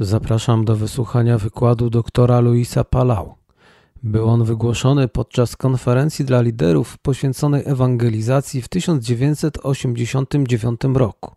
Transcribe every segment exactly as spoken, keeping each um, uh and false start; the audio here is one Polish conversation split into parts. Zapraszam do wysłuchania wykładu doktora Luisa Palau. Był on wygłoszony podczas konferencji dla liderów poświęconej ewangelizacji w tysiąc dziewięćset osiemdziesiątym dziewiątym roku.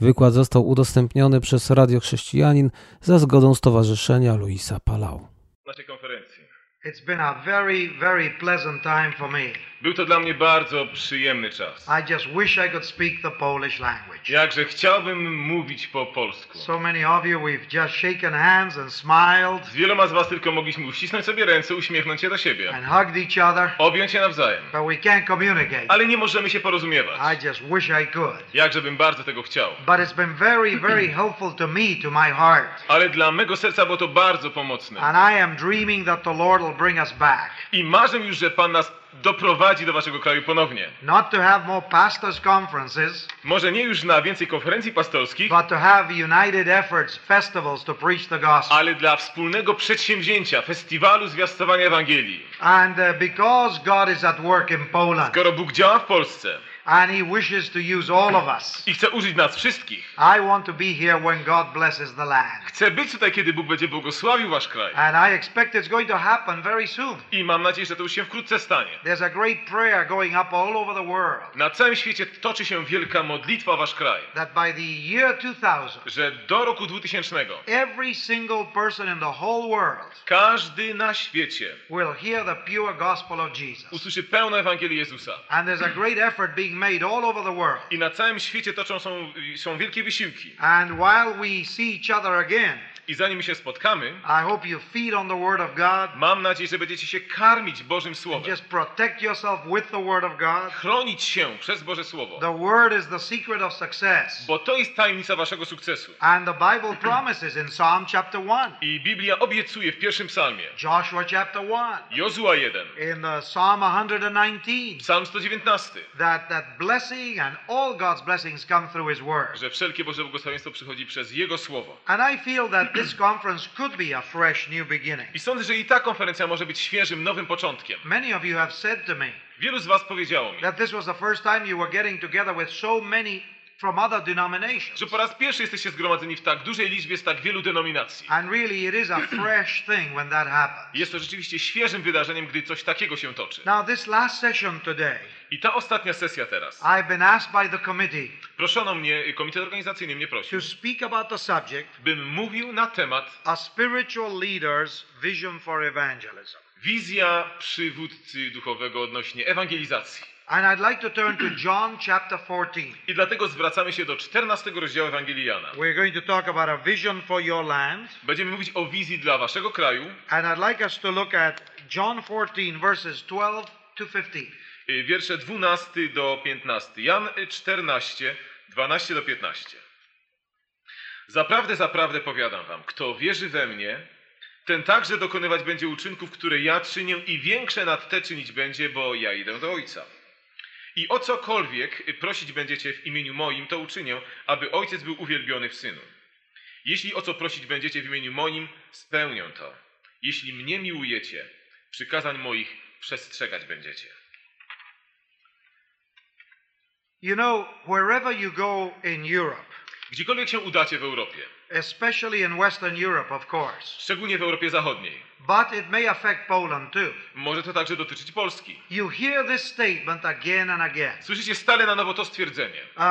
Wykład został udostępniony przez Radio Chrześcijanin za zgodą Stowarzyszenia Luisa Palau. Naszej konferencji. It's been a very, very pleasant time for me. Był to dla mnie bardzo przyjemny czas. I just wish I could speak the Polish language. Jakże chciałbym mówić po polsku. So many of you we've just shaken hands and smiled. Z wieloma z was tylko mogliśmy uścisnąć sobie ręce, uśmiechnąć się do siebie. And hugged each other. Objąć się nawzajem. But we can't communicate. Ale nie możemy się porozumiewać. I just wish I could. Jakże bym bardzo tego chciał. But it's been very, very helpful to me, to my heart. Ale dla mego serca było to bardzo pomocne. And I am dreaming that the Lord will bring us back. I marzę już, że Pan nas doprowadzi do waszego kraju ponownie. Not to have more pastors conferences, może nie już na więcej konferencji pastorskich, but to have united efforts, festivals to preach the gospel. Ale dla wspólnego przedsięwzięcia, festiwalu zwiastowania Ewangelii. And uh, because God is at work in Poland, skoro Bóg działa w Polsce, and he wishes to use all of us. I chce użyć nas wszystkich. I want to be here when God blesses the land. Chcę być tutaj, kiedy Bóg będzie błogosławił wasz kraj. And I expect it's going to happen very soon. I mam nadzieję, że to już się wkrótce stanie. There's a great prayer going up all over the world. Na całym świecie toczy się wielka modlitwa o wasz kraj. That by the year two thousand. Że do roku dwutysięcznego. Every single person in the whole world. Każdy na świecie. Will hear the pure gospel of Jesus. Usłyszy pełną Ewangelię Jezusa. And there's a great effort being made all over the world. I na całym świecie toczą są, są wielkie wysiłki. And while we see each other again, i zanim się spotkamy, I hope you feed on the word of God. Mam nadzieję, że będziecie się karmić Bożym Słowem. Just protect yourself with the word of God. Chronić się przez Boże Słowo. The word is the secret of success. Bo to jest tajemnica waszego sukcesu. And the Bible promises in Psalm chapter one. I Biblia obiecuje w pierwszym psalmie. Joshua chapter one. Jozua jeden. In the Psalm one nineteen. Psalm sto dziewiętnaście. That that blessing and all God's blessings come through his word. Że wszelkie Boże błogosławieństwo przychodzi przez jego słowo. And I feel that this conference could be a fresh new beginning. I sądzę, że i ta konferencja może być świeżym, nowym początkiem. Many of you have said to me. Wielu z was powiedziało mi. That this was the first time you were getting together with so many from other denominations. Że po raz pierwszy jesteście zgromadzeni w tak dużej liczbie z tak wielu denominacji. And really it is a fresh thing when that happens. Jest to rzeczywiście świeżym wydarzeniem, gdy coś takiego się toczy. Now this last session today. I ta ostatnia sesja teraz. I've been asked by the committee. Proszono mnie, komitet organizacyjny mnie prosił. To speak about the subject. Bym mówił na temat a spiritual leader's vision for evangelism. Wizja przywódcy duchowego odnośnie ewangelizacji. And I'd like to turn to John chapter fourteen. I dlatego zwracamy się do czternastego rozdziału Ewangelii Jana. We're going to talk about a vision for your land. Będziemy mówić o wizji dla waszego kraju. And I'd like us to look at John fourteen verses twelve to fifteen. Wiersze dwunasty do piętnastego. Jan czternaście, dwanaście do piętnastu. Zaprawdę, zaprawdę powiadam wam, kto wierzy we mnie, ten także dokonywać będzie uczynków, które ja czynię, i większe nad te czynić będzie, bo ja idę do Ojca. I o cokolwiek prosić będziecie w imieniu moim, to uczynię, aby Ojciec był uwielbiony w Synu. Jeśli o co prosić będziecie w imieniu moim, spełnię to. Jeśli mnie miłujecie, przykazań moich przestrzegać będziecie. You know, wherever you go in Europe, gdziekolwiek się udacie w Europie, especially in Western Europe, of course, szczególnie w Europie Zachodniej, but it may affect Poland too. Może to także dotyczyć Polski. You hear this statement again and again. Słyszycie stale na nowo to stwierdzenie. Uh,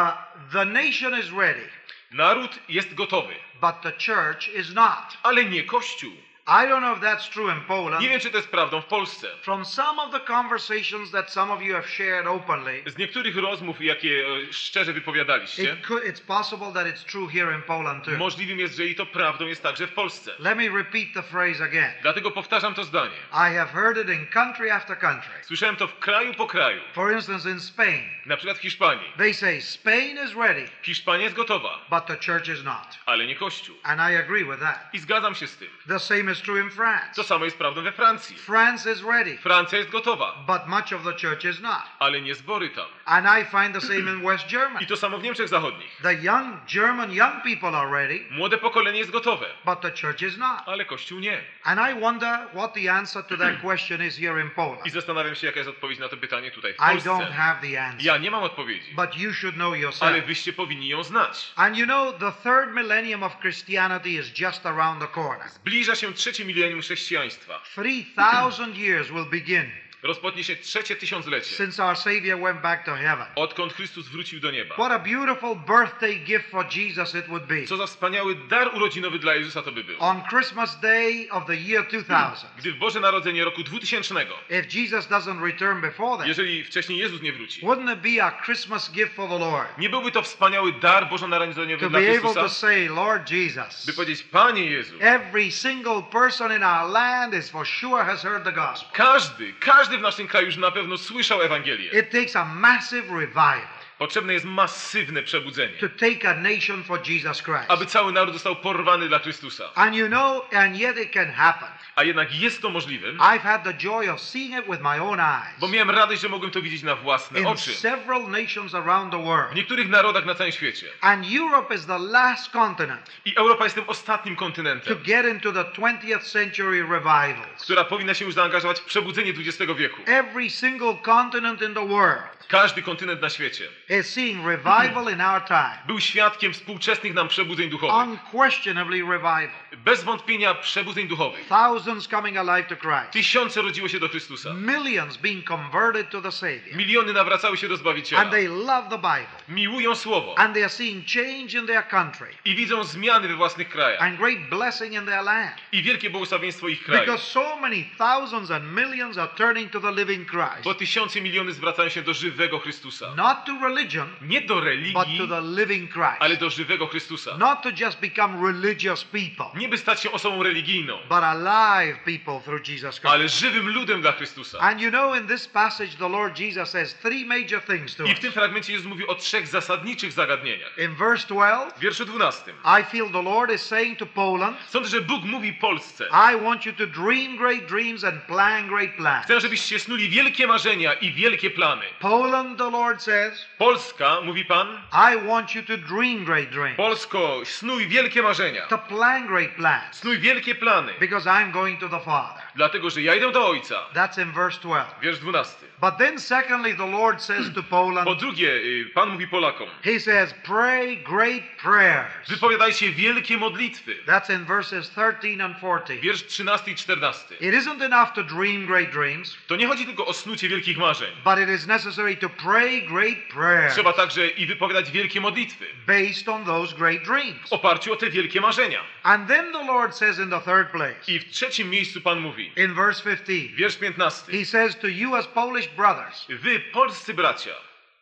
the nation is ready. Naród jest gotowy. But the church is not. Ale nie Kościół. I don't know if that's true in Poland. Nie wiem, czy to jest prawdą w Polsce. From some of the conversations that some of you have shared openly. Z niektórych rozmów, jakie szczerze wypowiadaliście. It could, it's possible that it's true here in Poland too. Możliwym jest, że i to prawdą jest także w Polsce. Let me repeat the phrase again. Dlatego powtarzam to zdanie. I have heard it in country after country. Słyszałem to w kraju po kraju. For instance in Spain. Na przykład w Hiszpanii. They say Spain is ready. Hiszpania jest gotowa. But the church is not. Ale nie Kościół. And I agree with that. I zgadzam się z tym. The same is true in France. To samo jest prawdą we Francji. France is ready. Francja jest gotowa. But much of the church is not. Ale nie zbory tam. And I find the same in West Germany. I to samo w Niemczech Zachodnich. The young German young people are ready. Młode pokolenie jest gotowe. But the church is not. Ale kościół nie. And I wonder what the answer to that question is here in Poland. I zastanawiam się, jaka jest odpowiedź na to pytanie tutaj w Polsce. I don't have the answer. Ja nie mam odpowiedzi. But you should know yourself. Ale wyście powinni ją znać. And you know the third millennium of Christianity is just around the corner. Zbliża się trzecie milenium chrześcijaństwa. three thousand years will begin. Rozpocznie się trzecie tysiąclecie. Since our Savior went back to heaven. Odkąd Chrystus wrócił do nieba. What a beautiful birthday gift for Jesus it would be. Co za wspaniały dar urodzinowy dla Jezusa to by był. On Christmas Day of the year two thousand. Gdy w Boże Narodzenie roku dwutysięcznego. If Jesus doesn't return before that. Jeżeli wcześniej Jezus nie wróci. Wouldn't it be a Christmas gift for the Lord? Nie byłby to wspaniały dar bożonarodzeniowy dla Jezusa? To be able to say, Lord Jesus. By powiedzieć, Panie Jezu. Every single person in our land is for sure has heard the gospel. Każdy, każdy w naszym kraju już na pewno słyszał Ewangelię. It takes a massive revival. Potrzebne jest masywne przebudzenie. To take a nation for Jesus Christ. Aby cały naród został porwany dla Chrystusa. And you know, and yet it can happen. A jednak jest to możliwe. I've had the joy of seeing it with my own eyes. Bo miałem radość, że mogłem to widzieć na własne In oczy. Several nations around the world. W niektórych narodach na całym świecie. And Europe is the last continent. I Europa jest tym ostatnim kontynentem. To get into the twentieth century revivals. Która powinna się już zaangażować w przebudzenie dwudziestego wieku. Every single continent in the world. Każdy kontynent na świecie. Is seeing revival in our time. Był świadkiem współczesnych nam przebudzeń duchowych. Unquestionably revival. Bez wątpienia przebudzeń duchowych. Thousands coming alive to Christ. Tysiące rodziło się do Chrystusa. Millions being converted to the Savior. Miliony nawracały się do Zbawiciela. And they love the Bible. Miłują słowo. And they are seeing change in their country. I widzą zmiany we własnych krajach. And great blessing in their land. I wielkie błogosławieństwo ich kraju. Because so many thousands and millions are turning to the living Christ. Bo tysiące miliony zwracają się do żywego Chrystusa. Not to religion, nie do religii, but to the living Christ. Ale do żywego Chrystusa. Not to just become religious people. Nie by stać się osobą religijną. But alive people through Jesus Christ. Ale żywym ludem dla Chrystusa. And you know, in this passage the Lord Jesus says three major things to us. I w tym fragmencie Jezus mówił o trzech zasadniczych zagadnieniach. In verse twelve, w wierszu dwunastym. I feel the Lord is saying to Poland. Sądzę, że Bóg mówi Polsce. I want you to dream great dreams and plan great plans. Chcę, żebyście snuli wielkie marzenia i wielkie plany. Poland, the Lord says. Polska, mówi Pan. I want you to dream great dreams. Polsko, snuj wielkie marzenia. To plan great plans. Snuj wielkie plany. Because I'm going to the Father. Dlatego, że ja idę do Ojca. That's in verse twelve. Wiersz dwunasty. But then secondly the Lord says to Poland. Po drugie, Pan mówi Polakom. He says pray great prayers. Wypowiadajcie wielkie modlitwy. That's in verses thirteen and fourteen. Wiersz trzynasty i czternasty. It isn't enough to dream great dreams. To nie chodzi tylko o snucie wielkich marzeń. But it is necessary to pray great prayers. Trzeba także i wypowiadać wielkie modlitwy. Based on those great dreams. W oparciu o te wielkie marzenia. And then the Lord says in the third place. I w trzecim miejscu Pan mówi. In verse fifteen. Wiersz piętnasty. He says to you as Polish brothers. Wy, polscy bracia.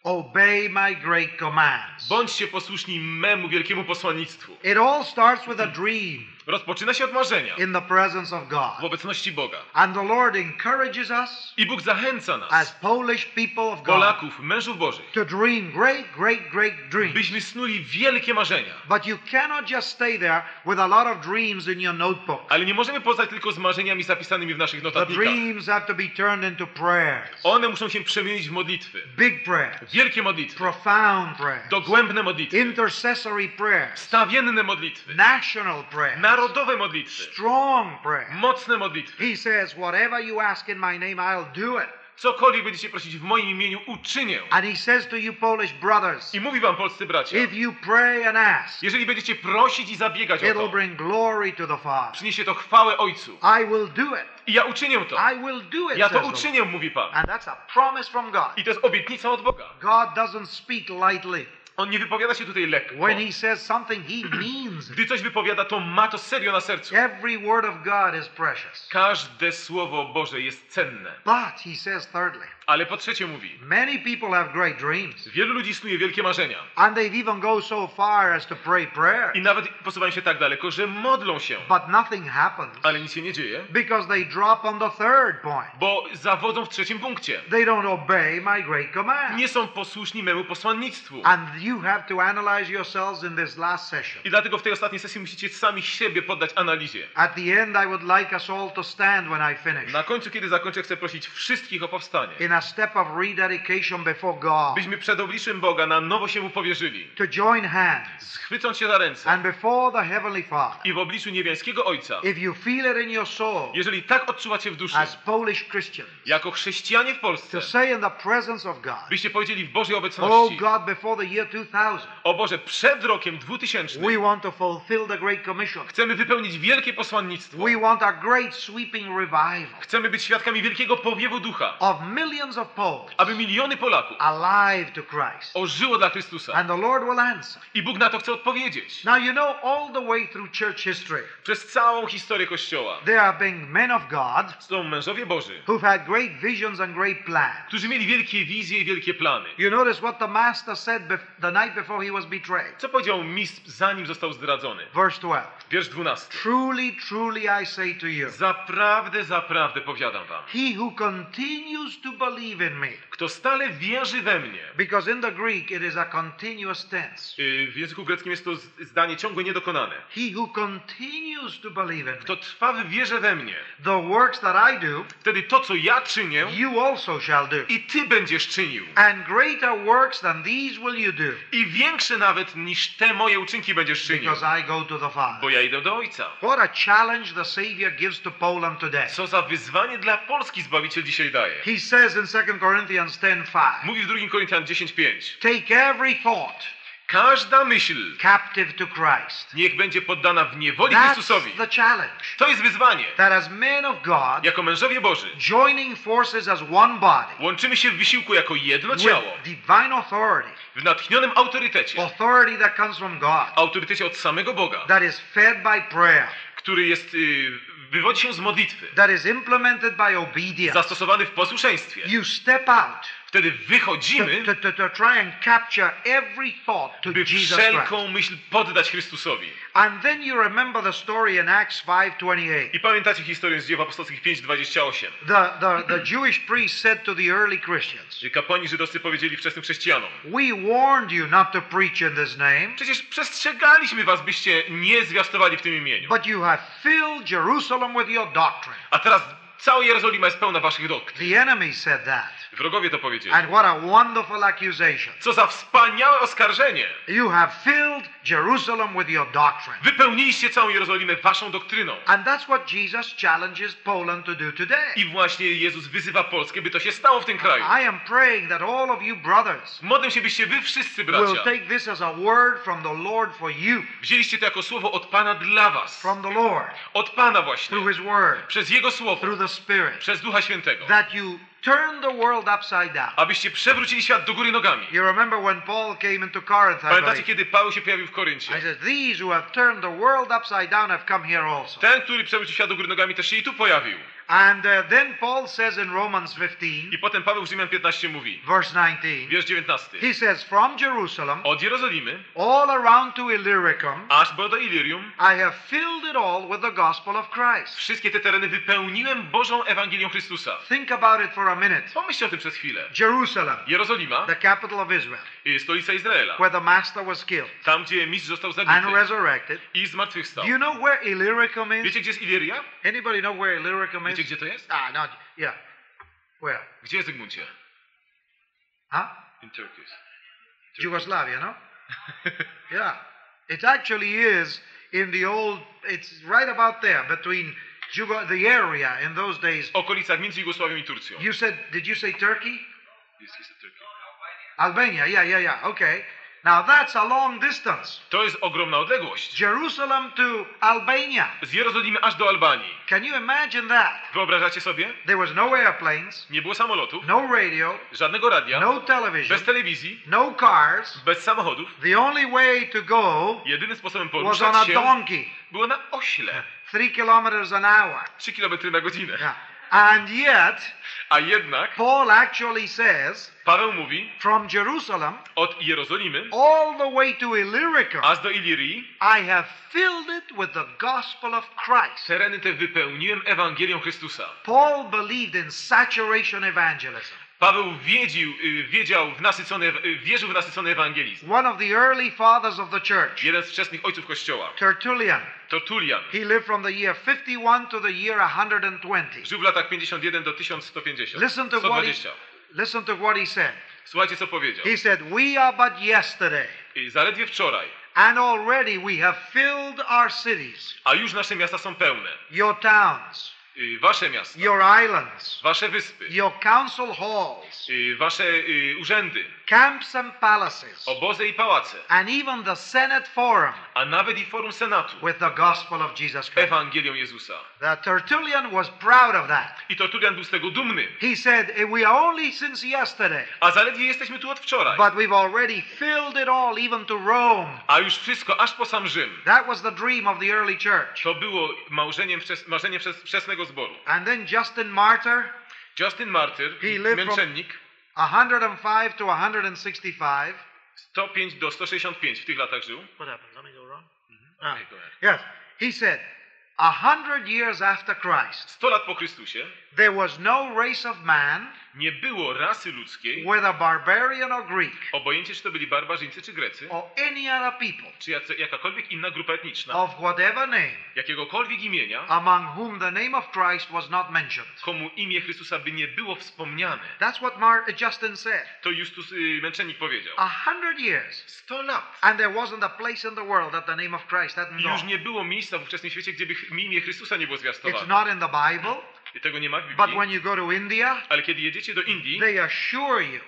Obey my great commands. Bądźcie posłuszni memu wielkiemu posłannictwu. It all starts with a dream. Rozpoczyna się od marzenia. In the presence of God. W obecności Boga. And the Lord encourages us. I Bóg zachęca nas. As Polish people of God. Polaków, mężów Bożych. To dream great, great, great dreams. Byśmy snuli wielkie marzenia. But you cannot just stay there with a lot of dreams in your notebook. Ale nie możemy pozostać tylko z marzeniami zapisanymi w naszych notatnikach. The dreams have to be turned into prayers. One muszą się przemienić w modlitwy. Big prayers. Wielkie modlitwy. Profound prayers. Dogłębne modlitwy. Intercessory prayers. Stawienne modlitwy. National prayers. Narodowe modlitwy. Strong prayer. Mocne modlitwy. He says, whatever you ask in my name, I'll do it. Cokolwiek będziecie prosić w moim imieniu, uczynię. And he says to you Polish brothers. I mówi wam, polscy bracia. If you pray and ask. Jeżeli będziecie prosić i zabiegać o to. It'll bring glory to the Father. Przyniesie to chwałę Ojcu. I will do it. I ja uczynię to. I will do it, ja to uczynię, mówi Pan. And that's a promise from God. I to jest obietnica od Boga. God doesn't speak lightly. On nie wypowiada się tutaj lekko. When he says something, he means it. Gdy coś wypowiada, to ma to serio na sercu. Every word of God is precious. Każde słowo Boże jest cenne. But he says thirdly. Ale po trzecie mówi. Many people have great dreams. Wielu ludzi snuje wielkie marzenia. And they even go so far as to pray prayer. I nawet posuwają się tak daleko, że modlą się. But nothing happens. Ale nic się nie dzieje. Because they drop on the third point. Bo zawodzą w trzecim punkcie. They don't obey my great command. Nie są posłuszni memu posłannictwu. And you I dlatego w tej ostatniej sesji musicie sami siebie poddać analizie. Na końcu, kiedy zakończę, chcę prosić wszystkich o powstanie. In a step of rededication before God. Byśmy przed obliczem Boga na nowo się mu powierzyli. To join hands. Schwycąc się za ręce. And before the heavenly Father. I w obliczu niebiańskiego Ojca. If you feel it in your soul. Jeżeli tak odczuwacie w duszy. As Polish Christians. Jako chrześcijanie w Polsce. To say in the presence of God. Byście powiedzieli w Bożej obecności. Oh God, before the year two thousand. O Boże, przed rokiem dwutysięcznym. We want to fulfill the great commission. Chcemy wypełnić wielkie posłannictwo. We want a great sweeping revival. Chcemy być świadkami wielkiego powiewu ducha. Of millions of Poles. Aby miliony Polaków. Alive to Christ. Ożyło dla Chrystusa. And the Lord will answer. I Bóg na to chce odpowiedzieć. Now you know all the way through church history. Przez całą historię Kościoła. There have been men of God. Są mężowie Boży. Who've had great visions and great plans. Którzy mieli wielkie wizje i wielkie plany. You notice what the master said the night before he was betrayed. Co powiedział mistrz, zanim został zdradzony? Verse twelve. Wiersz dwunasty. Truly, truly I say to you. Zaprawdę, zaprawdę powiadam wam. He who continues to believe in me. Kto stale wierzy we mnie. Because in the Greek it is a continuous tense. W języku greckim jest to zdanie ciągłe niedokonane. He who continues to believe in me. Kto trwa w wierze we mnie. The works that I do. Wtedy to, co ja czynię, you also shall do. I ty będziesz czynił. And greater works than these will you do. I większe nawet niż te moje uczynki będziesz czynił. Because I go to the Father. Bo ja idę do Ojca. What a challenge the Savior gives to Poland today. Co za wyzwanie dla Polski Zbawiciel dzisiaj daje. He says in Second Corinthians ten five. Mówi w Drugiej Koryntian dziesięć pięć. Take every thought. Każda myśl captive to Christ. Niech będzie poddana w niewoli Chrystusowi. The challenge. To jest wyzwanie. That as men of God, jako mężowie Boży, joining forces as one body, łączymy się w wysiłku jako jedno ciało. Divine authority, w natchnionym autorytecie. Authority that comes from God, autorytecie od samego Boga. That is fed by prayer, który jest y, wywodzi się z modlitwy. That is implemented by obedience, zastosowany w posłuszeństwie. You step out. Wtedy wychodzimy, to, to, to try and capture every thought to by wszelką myśl poddać Chrystusowi. And then you remember the story in Acts five twenty-eight. I pamiętacie historię z Dzieł Apostolskich pięć dwadzieścia osiem. The, the, the Jewish priest said to the early Christians. Kapłani żydowscy powiedzieli wczesnym chrześcijanom. We warned you not to preach in this name. Przecież przestrzegaliśmy was, byście nie zwiastowali w tym imieniu. But you have filled Jerusalem with your doctrine. A teraz cała Jerozolima jest pełna waszych doktryn. The enemy said that. Wrogowie to powiedzieli. And what a wonderful accusation. Co za wspaniałe oskarżenie. You have filled Jerusalem with your doctrine. Wypełniliście całą Jerozolimę waszą doktryną. And that's what Jesus challenges Poland to do today. I właśnie Jezus wyzywa Polskę, by to się stało w tym kraju. I am praying that all of you brothers. Modlę się, byście wy wszyscy bracia. Will take this as a word from the Lord for you. Wzięliście to jako słowo od Pana dla was. From the Lord. Od Pana właśnie. Through his word. Przez jego słowo. Through the Spirit. Przez Ducha Świętego. That you turn the world upside down. Abyście przewrócili świat do góry nogami. You remember when Paul came into Corinth? Pamiętacie, kiedy Paweł się pojawił w Koryncie? I said, these who have turned the world upside down have come here also. Ten, który przewrócił świat do góry nogami, też się i tu pojawił. And uh, then Paul says in Romans fifteen. I potem Paweł w Rzymian piętnaście mówi. Verse nineteen. Wiersz dziewiętnasty. He says, from Jerusalem. Od Jerozolimy. All around to Illyricum. Aż do Ilirium. I have filled it all with the gospel of Christ. Wszystkie te tereny wypełniłem Bożą Ewangelią Chrystusa. Think about it for a minute. Pomyślcie o tym przez chwilę. Jerusalem. Jerozolima. The capital of Israel. Stolica Izraela. Where the master was killed. Tam, gdzie mistrz został zabity. And resurrected. I zmartwychwstał. Do you know where Illyricum is? Wiecie, gdzie jest Iliria? Anybody know where Illyricum is? Gdzie to jest? Ah, no, yeah. Where? Gdzie jest, Zygmuncie? Huh? In Turkey. Yugoslavia, no? Yeah. It actually is in the old, it's right about there between Jugo, the area in those days. Okolicach między Jugosławią i Turcją. You said, did you say Turkey? Yes, he said Turkey. Albania, yeah, yeah, yeah. Okay. Now that's a long distance. To jest ogromna odległość. Jerusalem to Albania. Z Jerozolimy aż do Albanii. Can you imagine that? Wyobrażacie sobie? There was no airplanes. Nie było samolotów. No radio. Żadnego radia. No television. Bez telewizji. No cars. Bez samochodów. The only way to go. Jedynym sposobem poruszać was on a donkey. Było na ośle. three kilometers an hour. trzy kilometry na godzinę. Yeah. And yet, a jednak, Paul actually says, Paweł mówi, from Jerusalem, od Jerozolimy, all the way to Illyricum, aż do Ilirii, I have filled it with the gospel of Christ. Tereny te wypełniłem Ewangelią Chrystusa. Paul believed in saturation evangelism. Paweł wiedził, wiedział w nasycone, wierzył w nasycony ewangelizm. One of the early fathers of the church. Jeden z wczesnych ojców kościoła. Tertullian. Tertullian. He lived from the year fifty-one to the year one hundred twenty. Żył w latach pięćdziesiąt jeden do tysiąc sto pięćdziesiąt. Listen to what he, listen to what he said. Słuchajcie, co powiedział. He said, "We are but yesterday." I zaledwie wczoraj. And already we have filled our cities. A już nasze miasta są pełne. Your towns. I wasze miasta. Your islands. Wasze wyspy. Your council halls. I wasze y, urzędy. Camps and palaces. Obozy i pałace. And even the Senate forum. A nawet i forum senatu. With the gospel of Jesus Christ. Ewangelią Jezusa. The Tertullian was proud of that. I Tertullian był z tego dumny. He said, "We are only since yesterday." A zaledwie jesteśmy tu od wczoraj. But we've already filled it all, even to Rome. A już wszystko, aż po sam Rzym. That was the dream of the early church. To było marzeniem marzenie wczesnego zboru. And then Justin Martyr. Justin Martyr, męczennik. one hundred five to one hundred sixty-five. sto pięć do sto sześćdziesiąt pięć w tych latach żył. What happened? Let me go wrong. Mm-hmm. ah, okay, go ahead. Yes, he said, a hundred years after Christ. sto lat po Chrystusie. There was no race of man. Nie było rasy ludzkiej. Whether barbarian or Greek. Obojętnie czy to byli barbarzyńcy czy Grecy. Or any other people. Czy jakakolwiek inna grupa etniczna. Of whatever name. Jakiegokolwiek imienia. Among whom the name of Christ was not mentioned. Komu imię Chrystusa by nie było wspomniane. That's what Mark Justin said. To Justus y, męczennik powiedział. A hundred years. sto lat. And there wasn't a place in the world that the name of Christ hadn't gone. Już nie było miejsca w ówczesnym świecie, gdzie by imię Chrystusa nie było zwiastowane. It's not in the Bible. I tego nie ma w Biblii. But when you go to India, ale kiedy jedziecie do Indii, they assure you,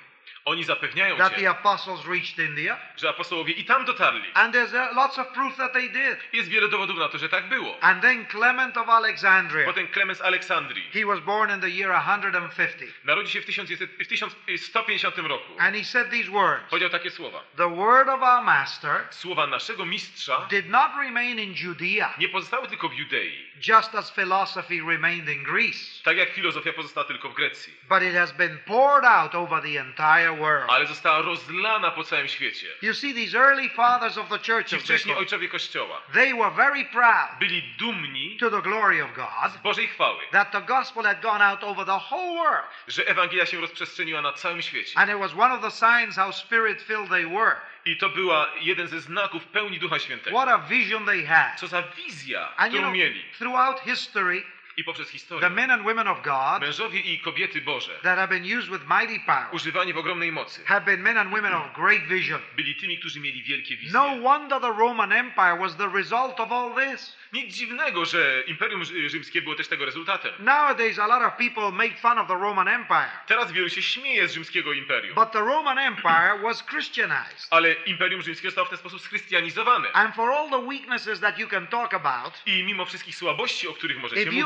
oni zapewniają that cię, the apostles reached India, że apostołowie i tam dotarli. And there's lots of proof that they did. Jest wiele dowodów na to, że tak było. And then Clement of Alexandria. Potem Clement z Aleksandrii. He was born in the year one hundred fifty. Narodził się w tysiąc sto pięćdziesiątym roku. And he said these words. Powiedział takie słowa. The word of our master. Słowa naszego mistrza. Did not remain in Judea. Nie pozostały tylko w Judei. Just as philosophy remained in Greece. Tak jak filozofia pozostała tylko w Grecji. But it has been poured out over the entire world. Ale została rozlana po całym świecie. You see, these early fathers of the church. Ci wcześniej ojcowie kościoła. They were very proud. Byli dumni. To the glory of God. Z Bożej chwały. That the gospel had gone out over the whole world. Że ewangelia się rozprzestrzeniła na całym świecie. And it was one of the signs how spirit-filled they were. I to była jeden ze znaków pełni Ducha Świętego. What a vision they had. Co za wizja, and którą mieli. Throughout history. I poprzez historię. The men and women of God, mężowie i kobiety Boże, that have been used with mighty power, używani w ogromnej mocy, have been men and women of great vision. Byli tymi, którzy mieli wielkie wizje. No wonder the Roman Empire was the result of all this. Nic dziwnego, że Imperium Rzymskie było też tego rezultatem. Nowadays a lot of people make fun of the Roman Empire. Teraz wielu się śmieje z rzymskiego imperium. But the Roman Empire was Christianized. Ale Imperium Rzymskie zostało w ten sposób schrystianizowane. And for all the weaknesses that you can talk about, i mimo wszystkich słabości, o których możecie mówić,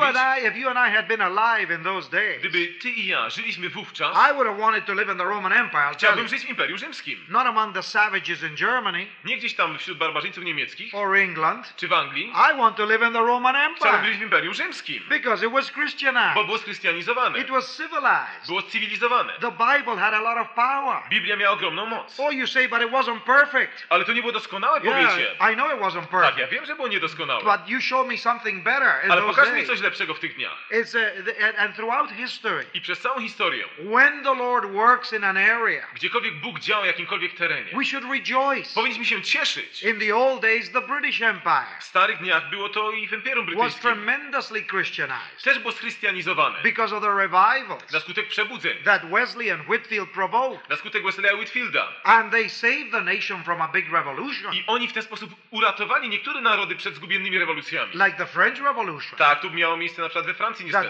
if you and I had been alive in those days, gdyby ty i ja żyliśmy wówczas, I would have wanted to live in the Roman Empire. Chciałbym żyć w Imperium Rzymskim. Not among the savages in Germany. Nie gdzieś tam wśród barbarzyńców niemieckich. Or England. Czy w Anglii. I want to live in the Roman Empire. Chciałbym żyć w Imperium Rzymskim. Because it was Christianized. Bo było schrystianizowane. It was civilized. Było cywilizowane. The Bible had a lot of power. Biblia miała ogromną moc. Oh, you say, but it wasn't perfect. Ale to nie było doskonałe, yeah, powiecie. I know it wasn't perfect. Tak, ja wiem, że było niedoskonałe. But you showed me something better in Ale those pokaż days. Mi coś lepszego w tych dniach. It's a, the, and throughout history, i przez całą historię, when the Lord works in an area, gdziekolwiek Bóg działa w jakimkolwiek terenie, we should rejoice. Powinniśmy się cieszyć. In the old days, the British Empire, w starych dniach było to i w Imperium Brytyjskim, was tremendously Christianized, też było schrystianizowane, because of the revivals, na skutek przebudzeń, that Wesley and Whitefield provoked, na skutek Wesleya i Whitefielda, and they saved the nation from a big revolution, i oni w ten sposób uratowali niektóre narody przed zgubiennymi rewolucjami, like the French Revolution, tak tu miało miejsce na przykład we Francji niestety,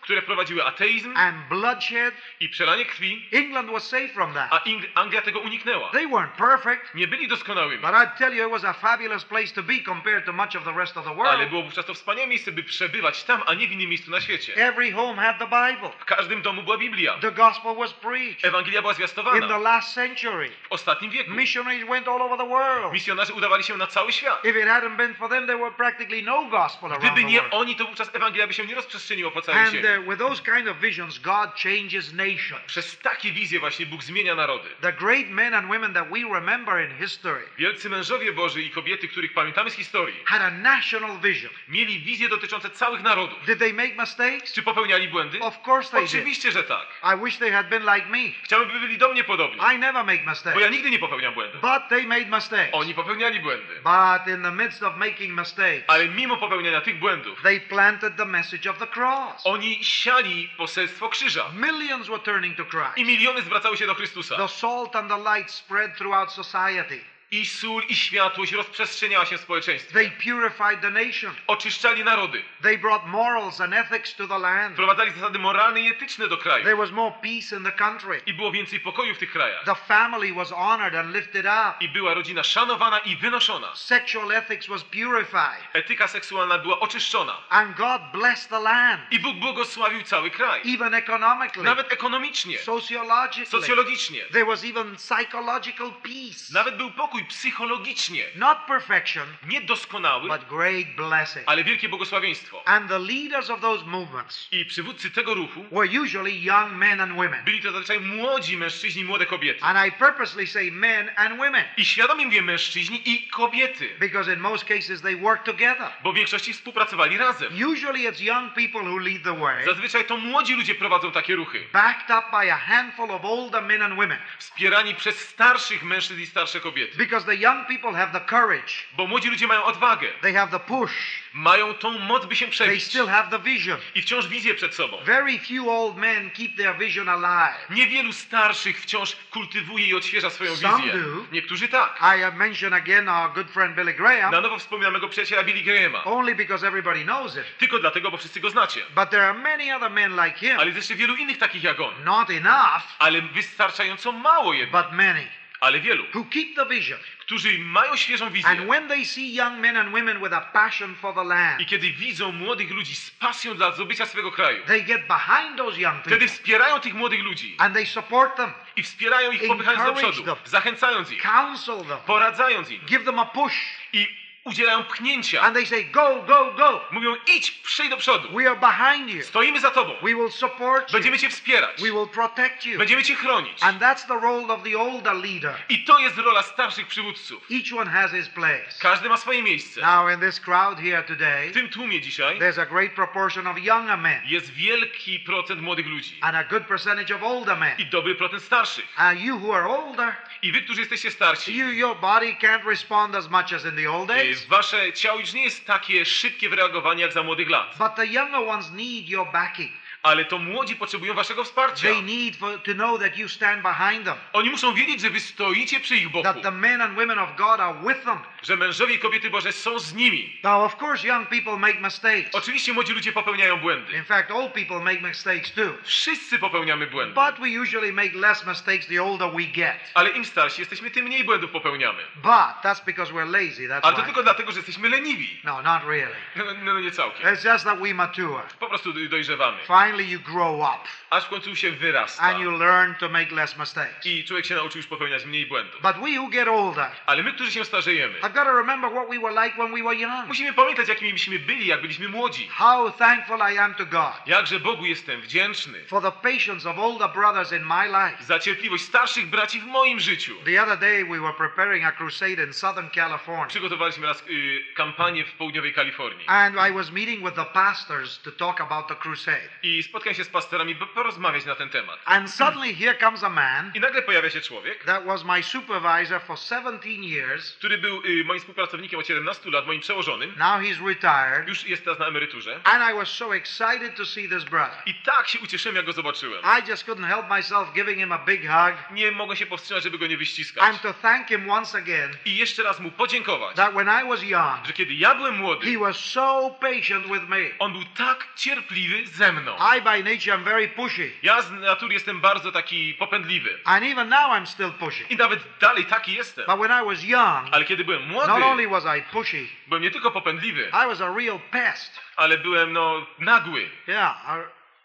które prowadziły ateizm and bloodshed, i przelanie krwi. England was safe from that. A Ingl- Anglia tego uniknęła. They weren't perfect, nie byli doskonałymi, but I tell you, it was a fabulous place to be compared to much of the rest of the world. Ale było wówczas to wspaniałe miejsce, by przebywać tam, a nie w innym miejscu na świecie. Every home had the Bible. W każdym domu była Biblia. The gospel was preached. Ewangelia była zwiastowana. In the last century, w ostatnim wieku, missionaries went all over the world. Misjonarze udawali się na cały świat. If it hadn't been for them, there were practically no gospel around the world. Gdyby nie oni, i to wówczas Ewangelia by się nie rozprzestrzeniła po całej ziemi. And with those kind of visions God changes nations. Przez takie wizje właśnie Bóg zmienia narody. The great men and women that we remember in history. Wielcy mężowie Boży i kobiety, których pamiętamy z historii. Had a national vision. Mieli wizje dotyczące całych narodów. Did they make mistakes? Czy popełniali błędy? Of course they did. Oczywiście, że tak. I wish they had been like me. Chciałbym, by byli do mnie podobni. I never make mistakes. Bo ja nigdy nie popełniam błędów. But they made mistakes. Oni popełniali błędy. But in the midst of making mistakes. Ale mimo popełniania tych błędów. They planted the message of the cross. Oni siali poselstwo krzyża. Millions were turning to Christ. I miliony zwracały się do Chrystusa. The salt and the light spread throughout society. I sól i światłość rozprzestrzeniała się w społeczeństwie. They purified the nation. Oczyszczali narody. They brought morals and ethics to the land. Wprowadzali zasady moralne i etyczne do kraju. There was more peace in the country. I było więcej pokoju w tych krajach. The family was honored and lifted up. I była rodzina szanowana i wynoszona. Sexual ethics was purified. Etyka seksualna była oczyszczona. And God blessed the land. I Bóg błogosławił cały kraj. Even economically. Nawet ekonomicznie. Sociologically. Socjologicznie. There was even psychological peace. Nawet był pokój psychologicznie. Not perfection, nie doskonały, but great blessing. Ale wielkie błogosławieństwo. And the leaders of those movements i przywódcy tego ruchu were usually young men and women. Byli to zazwyczaj młodzi mężczyźni i młode kobiety. And I purposely say men and women. I świadomie mówię mężczyźni i kobiety. Because in most cases they work together. Bo w większości współpracowali razem. Usually it's young people who lead the way. Zazwyczaj to młodzi ludzie prowadzą takie ruchy. Backed up by a handful of older men and women. Wspierani przez starszych mężczyzn i starsze kobiety. Because the young people have the courage. Bo młodzi ludzie mają odwagę. They have the push. Mają tą moc, by się przebić. They still have the vision. I wciąż wizję przed sobą. Very few old men keep their vision alive. Niewielu starszych wciąż kultywuje i odświeża swoją Some wizję. Do. Niektórzy tak. I have mentioned again our good friend Billy Graham. Na nowo wspominam mego przyjaciela Billy Grahama. Only because everybody knows it. Tylko dlatego, bo wszyscy go znacie. But there are many other men like him. Ale jeszcze wielu innych takich jak on. Not enough. Ale wystarczająco mało jednak. But many. Ale wielu. Who keep the vision. Którzy mają świeżą wizję. And when they see young men and women with a passion for the land. I kiedy widzą młodych ludzi z pasją dla zdobycia swego kraju. They get behind those young people. Wtedy wspierają tych młodych ludzi. And they support them. I wspierają ich, popychając do przodu, them. Zachęcając ich. Counsel them. Poradzając im. Give them a push. I udzielają pchnięcia. And they say, go, go, go. Mówią, idź, przyjdź do przodu. We are behind you. Stoimy za tobą. We will support you. Będziemy cię wspierać. We will protect you. Będziemy cię chronić. And that's the role of the older leader. I to jest rola starszych przywódców. Each one has his place. Każdy ma swoje miejsce. Now in this crowd here today, w tym tłumie dzisiaj, there's a great proportion of younger men. Jest wielki procent młodych ludzi. And a good percentage of older men. I dobry procent starszych. And you who are older, i wy, którzy jesteście starsi, you, your body can't respond as much as in the old days. Wasze ciało już nie jest takie szybkie w reagowaniu jak za młodych lat. But the younger ones need your backing. Ale to młodzi potrzebują waszego wsparcia. They need for, to know that you stand behind them. Oni muszą wiedzieć, że wy stoicie przy ich boku. That the men and women of God are with them. Że mężowie i kobiety Boże są z nimi. Now of course young people make mistakes. Oczywiście młodzi ludzie popełniają błędy. In fact old people make mistakes too. Wszyscy popełniamy błędy. But we usually make less mistakes the older we get. Ale im starsi jesteśmy, tym mniej błędów popełniamy. But that's because we're lazy. That's Ale to why. Tylko dlatego, że jesteśmy leniwi. No, not really. No, nie całkiem. It's just that we mature. Po prostu dojrzewamy. Finally you grow up. Aż w końcu się wyrasta. And you learn to make less mistakes. I człowiek się nauczy już popełniać mniej błędów. But we who get older. Ale my, którzy się starzejemy. I've got to remember what we were like when we were young. Musimy pamiętać, jakimi byśmy byli, jak byliśmy młodzi. How thankful I am to God. Jakże Bogu jestem wdzięczny. For the patience of older brothers in my life. Za cierpliwość starszych braci w moim życiu. The other day we were preparing a crusade in Southern California. Przygotowaliśmy raz y, kampanię w południowej Kalifornii. And I was meeting with the pastors to talk about the crusade. I spotkałem się z pastorami, by porozmawiać na ten temat. And suddenly here comes a man. I nagle pojawia się człowiek. That was my supervisor for seventeen years. Który był y, moim współpracownikiem od siedemnastu lat, moim przełożonym. Now he's retired. Już jest teraz na emeryturze. And I was so excited to see this brother. I tak się ucieszyłem, jak go zobaczyłem. I just couldn't help myself giving him a big hug. Nie mogę się powstrzymać, żeby go nie wyściskać. And to thank him once again. I jeszcze raz mu podziękować. That when I was young. Że kiedy ja byłem młody. He was so patient with me. On był tak cierpliwy ze mną. I by nature am very pushy. Ja z natury jestem bardzo taki popędliwy. And even now I'm still pushy. I nawet dalej taki jestem. But when I was young, ale kiedy byłem młody, not only was I pushy, byłem nie tylko popędliwy. I was a real pest. Ale byłem no nagły. Yeah.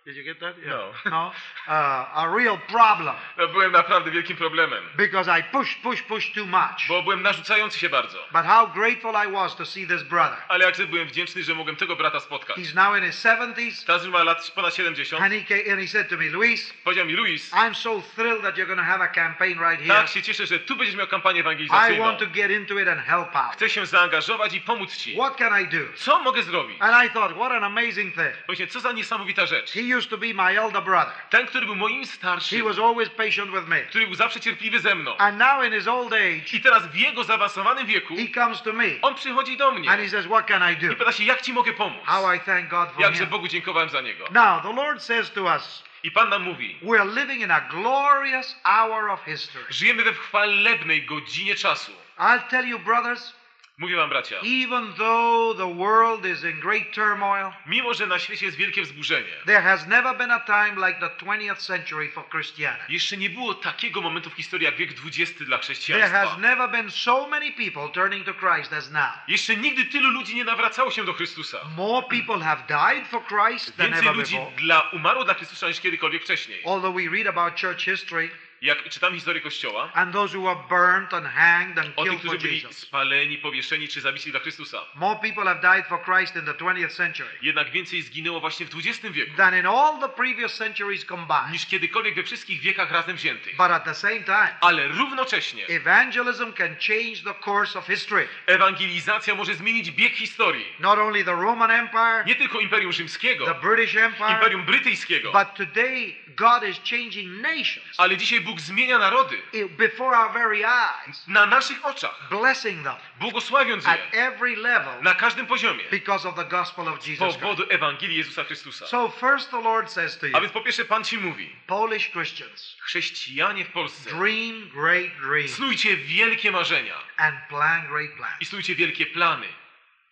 I... Did you get that? Yeah. No. No. Uh, a real problem. Byłem naprawdę wielkim problemem. Because I pushed, pushed, pushed too much. Bo byłem narzucający się bardzo. But how grateful I was to see this brother. Ale jakże byłem wdzięczny, że mogłem tego brata spotkać. He's now in his seventies. Teraz już ma lat ponad siedemdziesiąt. And he, and he said to me, Luis. Powiedział mi, Luis. I'm so thrilled that you're going to have a campaign right here. Tak się cieszę, że tu będziesz miał kampanię ewangelizacyjną. I want to get into it and help out. Chcę się zaangażować i pomóc ci. What can I do? Co mogę zrobić? And I thought, what an amazing thing. Właśnie, co za niesamowita rzecz. He used to be my elder brother. Ten, który był moim starszym. He was always patient with me. Który był zawsze cierpliwy ze mną. And now in his old age. I teraz w jego zaawansowanym wieku. He comes to me. On przychodzi do mnie. And he says, what can I do? I pyta się, jak ci mogę pomóc? How I thank God for Jakże him. Bogu dziękowałem za niego. Now the Lord says to us. I Pan nam mówi. We are living in a glorious hour of history. Żyjemy we chwalebnej godzinie czasu. I'll tell you, brothers. Mówię wam, bracia. Even though the world is in great turmoil, mimo że na świecie jest wielkie wzburzenie, there has never been a time like the twentieth century for Christianity. Jeszcze nie było takiego momentu w historii jak wiek dwudziesty dla chrześcijaństwa. There has never been so many people turning to Christ as now. Jeszcze nigdy tylu ludzi nie nawracało się do Chrystusa. More people have died for Christ than ever before. Więcej ludzi dla, umarło dla Chrystusa niż kiedykolwiek wcześniej. Although we read about church history. Jak czytam historię Kościoła, and those who were burnt and hanged and killed for Jesus. Spaleni, powieszeni czy zabici dla Chrystusa. More people have died for Christ in the twentieth century. Jednak więcej zginęło właśnie w dwudziestym wieku. Than in all the previous centuries combined. Niż kiedykolwiek we wszystkich wiekach razem wziętych. But at the same time. Ale równocześnie. Evangelism can change the course of history. Ewangelizacja może zmienić bieg historii. Not only the Roman Empire. Nie tylko Imperium Rzymskiego. The British Empire. Imperium Brytyjskiego. But today God is changing nations. Ale dzisiaj Bóg zmienia narody. Before our very eyes. Na naszych oczach. Blessing them. Błogosławiąc je. At every level. Na każdym poziomie. Because of the gospel of Jesus Christ. Z powodu Ewangelii Jezusa Chrystusa. So first the Lord says to you. A więc po pierwsze Pan ci mówi. Polish Christians. Chrześcijanie w Polsce. Dream great dreams. Snujcie wielkie marzenia. And plan great plans. I snujcie wielkie plany.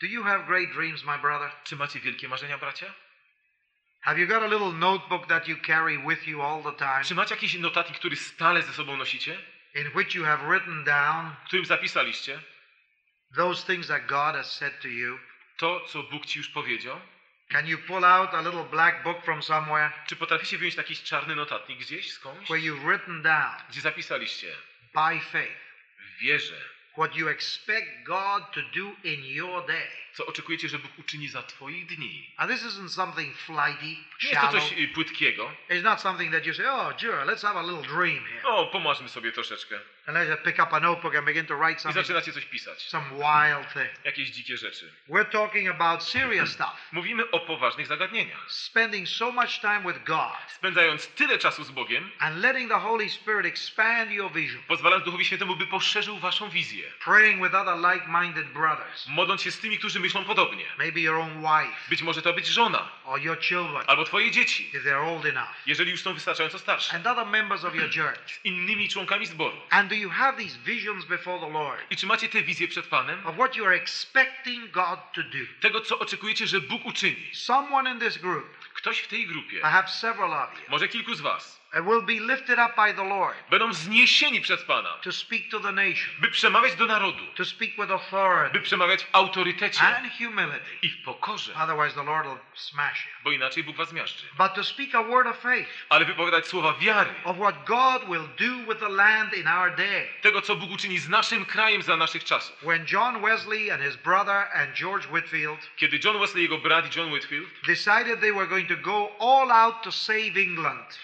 Do you have great dreams, my brother? Czy macie wielkie marzenia, bracia? Have you got a little notebook that you carry with you all the time? Czy macie jakiś notatnik, który stale ze sobą nosicie? In which you have written down, w którym zapisaliście, those things that God has said to you. To, co Bóg ci już powiedział. Can you pull out a little black book from somewhere? Czy potraficie wyjąć jakiś czarny notatnik gdzieś skądś? Where you've written down, gdzie zapisaliście, by faith, w wierze, what you expect God to do in your day. Co oczekujecie, że Bóg uczyni za twoich dni. And this isn't something flighty, shallow. Nie jest to coś płytkiego. It's not something that you say, oh, sure, let's have a little dream here. O, pomarzmy sobie troszeczkę. And I pick up a notebook and begin to write something. I zaczynacie coś pisać. Some wild thing. Jakieś dzikie rzeczy. We're talking about serious stuff. Mówimy o poważnych zagadnieniach. Spending so much time with God. Spędzając tyle czasu z Bogiem. And letting the Holy Spirit expand your vision. Pozwalając Duchowi Świętemu, by poszerzył waszą wizję. Praying with other like-minded brothers. Modląc się z tymi, którzy myślą podobnie. Maybe your own wife. Być może to być żona. Or your children. Albo twoje dzieci. If they're old enough. Jeżeli już są wystarczająco starsze. And other members of your church. Z innymi członkami zboru. And you have these visions before the Lord. I czy macie te wizje przed Panem? Of what you are expecting God to do. Tego, co oczekujecie, że Bóg uczyni. Someone in this group. Ktoś w tej grupie. Perhaps several of you. Może kilku z was. Will be lifted up by the Lord. Będą wzniesieni przez Pana. To speak to the nation. By przemawiać do narodu. To speak with authority. By przemawiać w autorytecie. And humility. I w pokorze. Otherwise the Lord will smash you. Bo inaczej Bóg was zmiażdży. But to speak a word of faith. Ale wypowiadać słowa wiary. Of what God will do with the land in our day. Tego, co Bóg uczyni z naszym krajem za naszych czasów. When John Wesley and his brother and George Whitefield. Kiedy John Wesley, jego brat i John Whitefield. Decided they were going to go all out to save England.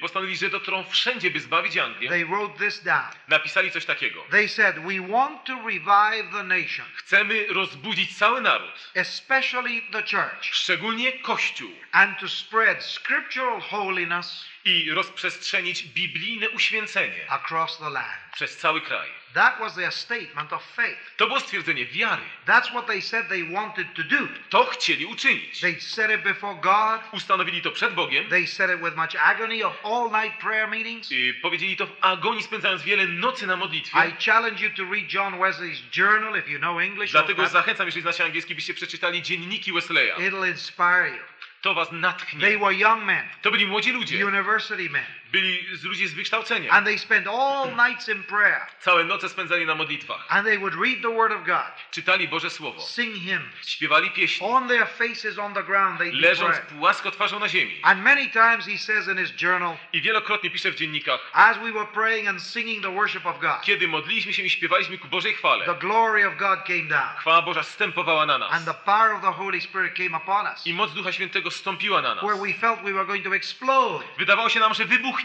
Postanowili, że dotrą wszędzie, by zbawić Anglię. They wrote this down. Napisali coś takiego. They said, we want to revive the nation. Chcemy rozbudzić cały naród. Especially the church. Szczególnie Kościół. And to spread scriptural holiness. I rozprzestrzenić biblijne uświęcenie. Across the land. Przez cały kraj. That was their statement of faith. To było stwierdzenie wiary. That's what they said they wanted to do. To chcieli uczynić. They said it before God. Ustanowili to przed Bogiem. They said it with much agony of all-night prayer meetings. I powiedzieli to w agonii, spędzając wiele nocy na modlitwie. I challenge you to read John Wesley's journal if you know English. Dlatego zachęcam, jeżeli znacie angielski, byście przeczytali dzienniki Wesleya. It'll inspire you. To was natchnie. They were young men. To byli młodzi ludzie. University men. Byli ludzie z wykształceniem. And they spent all nights in prayer. Całe noce spędzali na modlitwach. And they would read the word of God. Czytali Boże Słowo. Sing hymns. Śpiewali pieśni. On their faces on the ground they leżąc płasko twarzą na ziemi. And many times he says in his journal. I wielokrotnie pisze w dziennikach. As we were praying and singing the worship of God. Kiedy modliliśmy się i śpiewaliśmy ku Bożej chwale. The glory of God came down. Chwała Boża zstępowała na nas. And the power of the Holy Spirit came upon us. I moc Ducha Świętego stąpiła na nas. Where we felt we were going to explode. Wydawało się nam, że wybuchnie.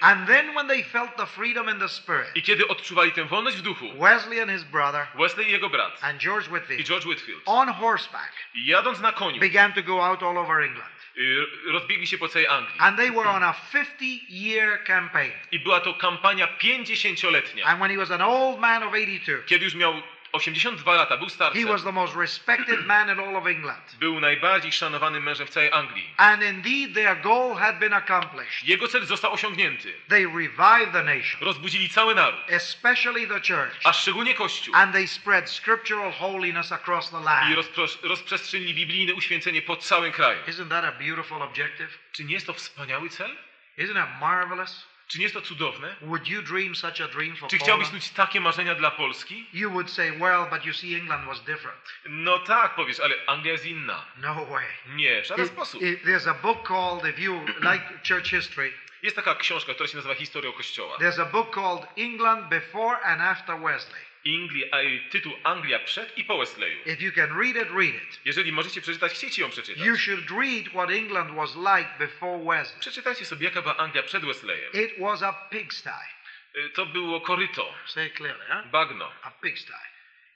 And then when they felt the freedom in the spirit. I kiedy odczuwali tę wolność w duchu. Wesley and his brother. Wesley i jego brat. And George Whitefield. I George Whitefield. On horseback. Jadąc na koniu. Began to go out all over England. Rozbiegli się po całej Anglii. And they were on a fifty year campaign. I była to kampania pięćdziesięcioletnia. And when he was an old man of eighty-two. Kiedy już miał osiemdziesiąt dwa lata, był starcem. He was the most respected man in all of England. Był najbardziej szanowanym mężem w całej Anglii. And indeed their goal had been accomplished. Jego cel został osiągnięty. They revived the nation. Rozbudzili cały naród. Especially the church. A szczególnie Kościół. And they spread scriptural holiness across the land. I rozprzestrzenili biblijne uświęcenie po całym kraju. Isn't that a beautiful objective? Czy nie jest to wspaniały cel? Isn't it marvelous? Czy nie jest to cudowne? Would you dream such a dream for Czy chciałbyś Poland? Mieć takie marzenia dla Polski? You would say, well, but you see, England was different. No tak, powiesz, ale Anglia jest inna. No way. Nie, w żaden sposób. It, there's a book called, if you like church history. Jest taka książka, która się nazywa Historia Kościoła. There's a book called England Before and After Wesley. Ingli, tytuł Anglia przed i po Wesleyu. If you can read it, read it. Jeżeli możecie przeczytać, chciecie ją przeczytać. You should read what England was like before Wesley. Przeczytajcie sobie, jaka była Anglia przed Wesleyem. It was a pigsty. To było koryto. Say clearly, huh? Bagno. A pigsty.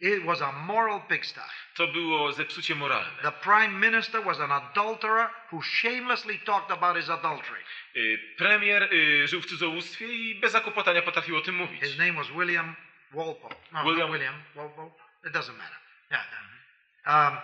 It was a moral pigsty. To było zepsucie moralne. The prime minister was an adulterer who shamelessly talked about his adultery. Premier żył w cudzołóstwie i bez zakłopotania potrafił o tym mówić. His name was William Walpole. No, William. William Walpole. It doesn't matter. Yeah, yeah. Um,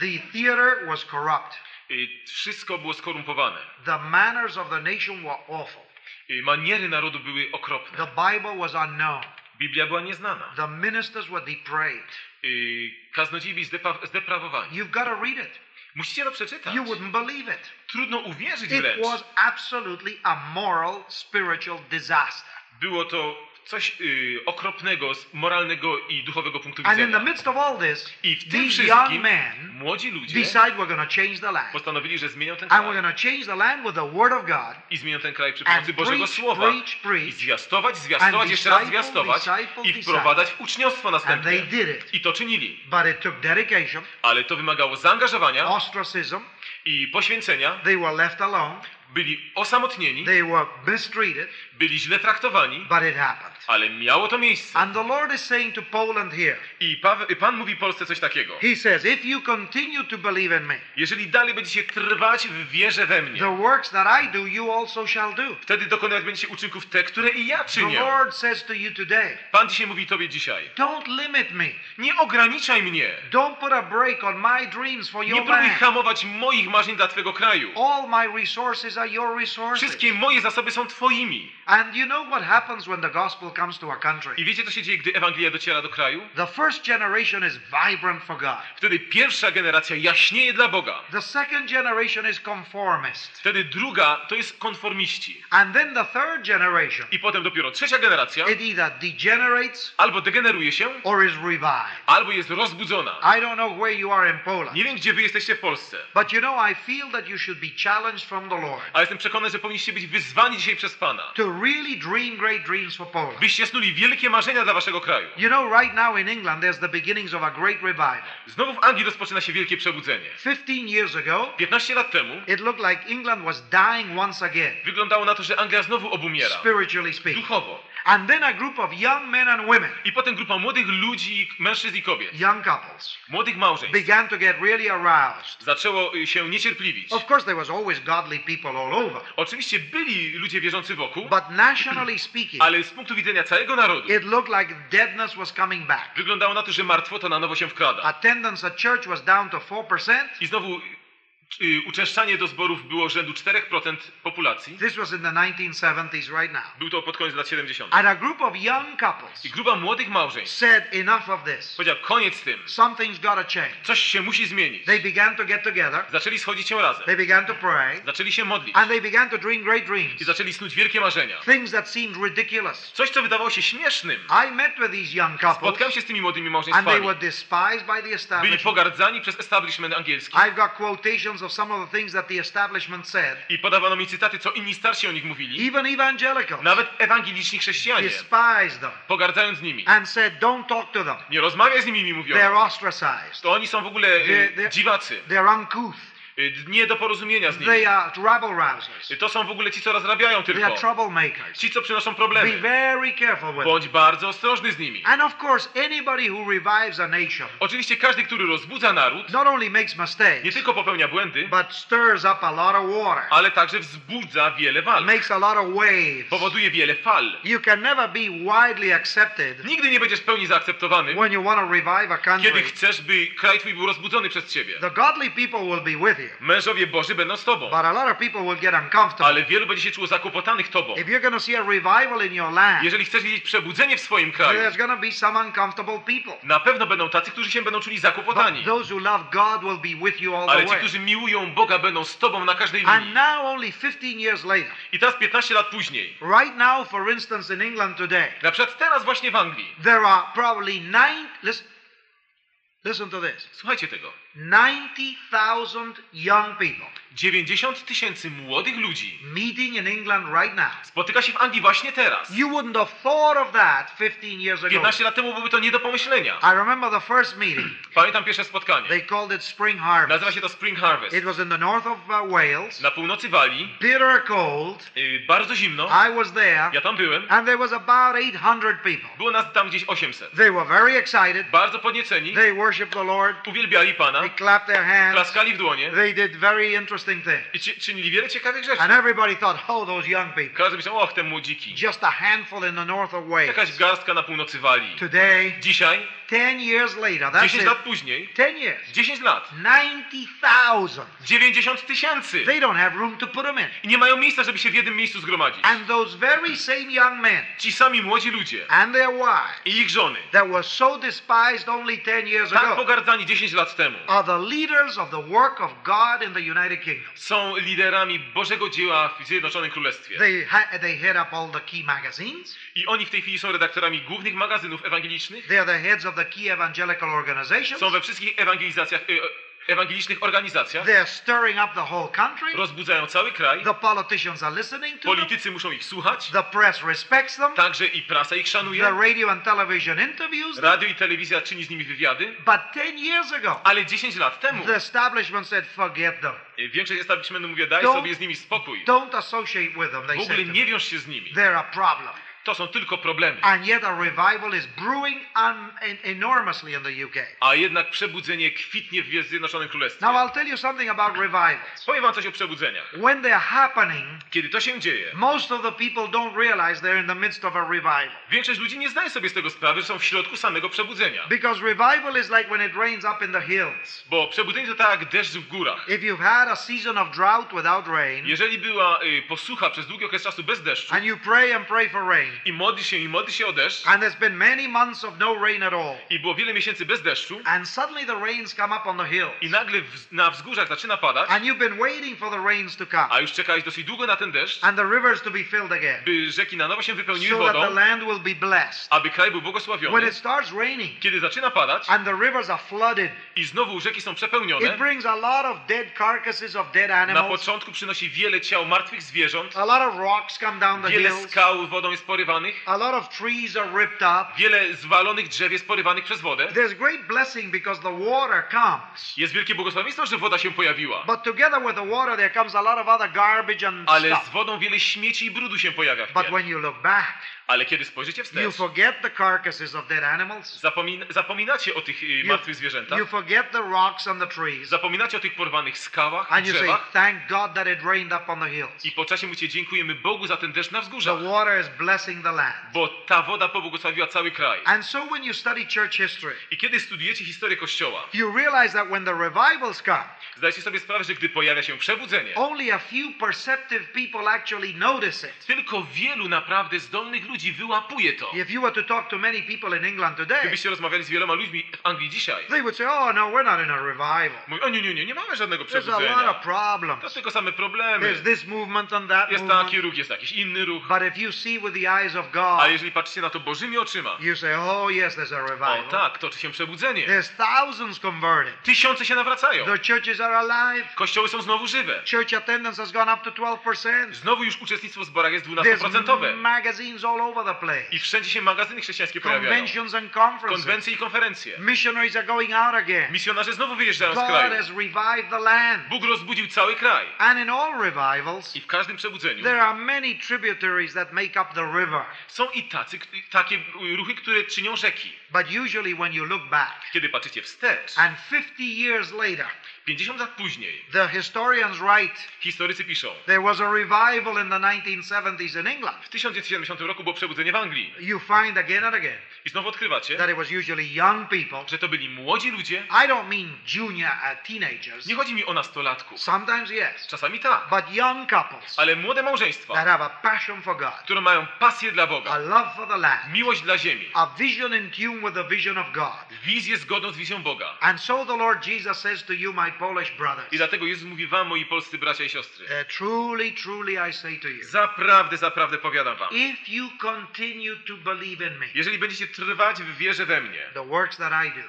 the theater was corrupt. I wszystko było skorumpowane. The manners of the nation were awful. I maniery narodu były okropne. The Bible was unknown. Biblia była nieznana. The ministers were depraved. I kaznodziei byli zdepra- zdeprawowani. You've got to read it. Musicie to przeczytać. You wouldn't believe it. Trudno uwierzyć wręcz. It was absolutely a moral, spiritual disaster. Było to coś y, okropnego z moralnego i duchowego punktu widzenia. And in the midst of all this, i w tym wszystkim młodzi ludzie postanowili, że zmienią ten kraj. And we're going to change the land with the word of God. I zmienią ten kraj przy pomocy Bożego Słowa. Preach, preach, I zwiastować, zwiastować, jeszcze raz zwiastować i wprowadzać w uczniostwo następne. And they did it. I to czynili. But it took dedication. Ale to wymagało zaangażowania, ostracyzm, i poświęcenia. They were left alone. Byli osamotnieni. They were mistreated. Byli źle traktowani. But it happened. Ale miało to miejsce. And the Lord is saying to Poland here. I Paweł, Pan mówi Polsce coś takiego. He says, if you continue to believe in me. Jeżeli dalej będziecie trwać w wierze we mnie. The works that I do, you also shall do. Wtedy dokonywać będziecie uczynków te, które i ja czynię. The Lord says to you today. Pan dzisiaj mówi tobie dzisiaj. Don't limit me. Nie ograniczaj mnie. Don't put a break on my dreams for your land. Nie próbuj hamować moich marzeń dla twojego kraju. All my resources are your resources. Wszystkie moje zasoby są twoimi. And you know what happens when the gospel comes to a country? I wiecie, co się dzieje, gdy Ewangelia dociera do kraju? The first generation is vibrant for God. Wtedy pierwsza generacja jaśnieje dla Boga. The second generation is conformist. Wtedy druga to jest konformiści. And then the third generation. I potem dopiero trzecia generacja. It either degenerates. Albo degeneruje się. Or is revived. Albo jest rozbudzona. I don't know where you are in Poland. Nie wiem, gdzie wy jesteście w Polsce. But you know, I feel that you should be challenged from the Lord. Ale jestem przekonany, że powinniście być wyzwani dzisiaj przez Pana. To really dream great dreams for Poland. Byście snuli wielkie marzenia dla waszego kraju. You know, right now in England there's the beginnings of a great revival. Znowu w Anglii rozpoczyna się wielkie przebudzenie. fifteen years ago, piętnaście lat temu, it looked like England was dying once again. Wyglądało na to, że Anglia znowu obumiera. Spiritually speaking. Duchowo. And then a group of young men and women. I potem grupa młodych ludzi, mężczyzn i kobiet. Young couples. Młodych małżeństw. Began to get really aroused. Zaczęło się niecierpliwić. Of course there was always godly people all over. Oczywiście byli ludzie wierzący wokół. But nationally speaking. Ale z punktu widzenia całego narodu. It looked like deadness was coming back. Wyglądało na to, że martwota na nowo się wkrada. Attendance at church was down to four percent. I znowu uczęszczanie do zborów było rzędu czterech procent populacji. This was in the nineteen seventies right now. Był to pod koniec lat siedemdziesiątych. And a group of young couples. I grupa młodych małżeństw. Said enough of this. Powiedział koniec z tym. Something's got to change. Coś się musi zmienić. They began to get together. Zaczęli schodzić się razem. They began to pray. Zaczęli się modlić. And they began to dream great dreams. I zaczęli snuć wielkie marzenia. Things that seemed ridiculous. Coś, co wydawało się śmiesznym. I met with these young couples. Spotkałem się z tymi młodymi małżeństwami. And they were despised by the establishment. Byli pogardzani przez establishment angielski. I've got quotations of some of the things that the establishment said. I podawano mi cytaty, co inni starsi o nich mówili. Even evangelicals. Nawet ewangeliczni chrześcijanie. Despised them. Pogardzając nimi. And said, don't talk to them. Nie rozmawiaj z nimi, mi mówiono. They're ostracized. To oni są w ogóle e, dziwacy. They're uncouth. Nie do porozumienia z nimi. They are rabble-rousers. To są w ogóle ci, co rozrabiają tylko. They are troublemakers. Ci, co przynoszą problemy. Be very careful with them. Bądź bardzo ostrożny z nimi. And of course, anybody who revives a nation. Oczywiście każdy, który rozbudza naród, not only makes mistakes, nie tylko popełnia błędy, but stirs up a lot of water. Ale także wzbudza wiele walk. Makes a lot of waves. Powoduje wiele fal. You can never be widely accepted. Nigdy nie będziesz w pełni zaakceptowany. When you want to revive a country. Kiedy chcesz, by kraj twój był rozbudzony przez ciebie. The godly people will be with you. Mężowie Boży będą z tobą. But a lot of people will get uncomfortable. Ale wielu będzie się czuło zakłopotanych tobą. If you're gonna see a revival in your land, jeżeli chcesz widzieć przebudzenie w swoim kraju, there's gonna be some uncomfortable people. Na pewno będą tacy, którzy się będą czuli zakłopotani. But those who love God will be with you all the way. Ale ci, którzy miłują Boga, będą z tobą na każdej linii. And now only fifteen years later. I teraz piętnaście lat później. Right now, for instance, in England today. Na przykład teraz właśnie w Anglii. There are probably nine. Listen, listen to this. Słuchajcie tego. ninety thousand young people. dziewięćdziesiąt tysięcy młodych ludzi. Meeting in England right now. Spotyka się w Anglii właśnie teraz. You wouldn't have thought of that fifteen years ago. piętnaście lat temu byłoby to nie do pomyślenia. I remember the first meeting. Pamiętam pierwsze spotkanie. They called it Spring Harvest. Nazywa się to Spring Harvest. It was in the north of Wales. Na północy Walii. Bitter cold. Yy, bardzo zimno. I was there. Ja tam byłem. And there was about eight hundred people. Było nas tam gdzieś osiemset. They were very excited. Bardzo podnieceni. They worshiped the Lord. Uwielbiali Pana. They clapped their hands. Klaskali w dłonie. They did very interesting things. I czy, czynili wiele ciekawych rzeczy. And everybody thought, oh, those young people. Każdy myślał, och, te młodziki. Just a handful in the north of Wales. Jakaś garstka na północy Walii. Today. Dzisiaj. Ten years later. That's dziesięć lat później. ten years. dziesięć lat. ninety thousand. dziewięćdziesiąt tysięcy. They don't have room to put them in. I nie mają miejsca, żeby się w jednym miejscu zgromadzić. And those very same young men. Ci sami młodzi ludzie. And their wives. I ich żony. That were so despised only ten years ago. Tak pogardzani dziesięć lat temu. Are the leaders of the work of God in the United Kingdom. Są liderami Bożego dzieła w Zjednoczonym Królestwie. They ha- they head up all the key magazines. I oni w tej chwili są redaktorami głównych magazynów ewangelicznych. They are the heads of the key evangelical organizations. Są we wszystkich ewangelizacjach ewangelicznych organizacjach. They're stirring up the whole country. Rozbudzają cały kraj. The politicians are listening to Politycy them. Muszą ich słuchać. The press respects them. Także i prasa ich szanuje. The radio and television interviews. Radio i telewizja czyni z nimi wywiady. But ten years ago. Ale dziesięć lat temu. The establishment said forget them. Większość establishmentu mówi, daj don't, sobie z nimi spokój. Don't associate with them. They w ogóle nie wiąż się z nimi. They're a problem. To są tylko problemy. And yet a revival is brewing un, en, enormously in the U K. A jednak przebudzenie kwitnie w Zjednoczonym Królestwie. Now I'll tell you something about revivals. Powiem wam coś o przebudzeniach. When they're happening, kiedy to się dzieje, most of the people don't realize they're in the midst of a revival. Większość ludzi nie zdaje sobie z tego sprawy, że są w środku samego przebudzenia. Because revival is like when it rains up in the hills. Bo przebudzenie to tak jak deszcz w górach. If you've had a season of drought without rain. Jeżeli była y, posucha przez długi okres czasu bez deszczu. And you pray and pray for rain. I modli się, i modli się o deszcz. And there's been many months of no rain at all. I było wiele miesięcy bez deszczu. And suddenly the rains come up on the hills. I nagle w, na wzgórzach zaczyna padać. And you've been waiting for the rains to come. A już czekałeś dosyć długo na ten deszcz. And the rivers to be filled again. By rzeki na nowo się wypełniły so wodą. So that the land will be blessed. Aby kraj był błogosławiony. When it starts raining. Kiedy zaczyna padać. And the rivers are flooded. I znowu rzeki są przepełnione. It brings a lot of dead carcasses of dead animals. Na początku przynosi wiele ciał martwych zwierząt. A lot of rocks come down the hills. Wiele skał wodą jest porywanych. A lot of trees are ripped up. Wiele zwalonych drzew jest porywanych przez wodę. There's great blessing because the water comes. Jest wielkie błogosławieństwo, że woda się pojawiła. But together with the water there comes a lot of other garbage and stuff. Ale z wodą wiele śmieci i brudu się pojawia. But when you look back, ale kiedy spojrzycie wstecz, you forget the carcasses of dead animals. Zapomin- zapominacie o tych y, martwych you, zwierzętach. You forget the rocks and the trees. Zapominacie o tych porwanych skałach, and drzewach. You say, thank God that it rained up on the hills. I po czasie mówicie, dziękujemy Bogu za ten deszcz na wzgórzach. The water is blessing Bo ta woda pobłogosławiła cały kraj. And so when you study church history, i kiedy studiujecie historię Kościoła, you realize that when the revivals come, zdajcie sobie sprawę, że gdy pojawia się przebudzenie, only a few perceptive people actually notice it. Tylko wielu naprawdę zdolnych ludzi wyłapuje to. If you were to talk to many people in England today, gdybyście rozmawiali z wieloma ludźmi w Anglii dzisiaj, they would say, oh no, we're not in a revival. Mówi, o nie, nie, nie, nie mamy żadnego przebudzenia. There's a lot of problems. To tylko same problemy. There's this movement and that movement. Jest taki ruch, jest jakiś inny ruch. But if you see with the eyes of God, a jeżeli patrzycie na to Bożymi oczyma, you say, oh yes, there's a revival. O tak, toczy się przebudzenie. There's thousands converted. Tysiące się nawracają. The churches are alive. Kościoły są znowu żywe. Church attendance has gone up to twelve percent. Znowu już uczestnictwo w zborach jest dwunastoprocentowe. Magazines all over the place. I wszędzie się magazyny chrześcijańskie pojawiają. Conventions and conferences. Konwencje i konferencje. Missionaries are going out again. Misjonarze znowu wyjeżdżają z kraju. God has revived the land. Bóg rozbudził cały kraj. And in all revivals, i w każdym przebudzeniu, there are many tributaries that make up the river. Są i tacy, takie ruchy, które czynią rzeki. But usually when you look back, kiedy patrzycie wstecz, and fifty years later, pięćdziesiąt lat później, the historians write, historycy piszą, there was a revival in the nineteen seventies in England. W tysiąc dziewięćset siedemdziesiątym roku było przebudzenie w Anglii. You find again and again, i znowu odkrywacie, that it was usually young people, że to byli młodzi ludzie. I don't mean junior uh, teenagers. Nie chodzi mi o nastolatków. Sometimes yes. Czasami tak. But young couples, ale młode małżeństwa, that have a passion for God, które mają pasję dla Boga, a love for the land, miłość dla ziemi, a vision in tune with the vision of God, wizję zgodną z wizją Boga. And so the Lord Jesus says to you, my Polish brothers, i dlatego Jezus mówi wam, moi polscy bracia i siostry, uh, truly, truly I say to you, zaprawdę, zaprawdę powiadam wam, if you continue to believe in me, jeżeli będziecie trwać w wierze we mnie, the works that I do,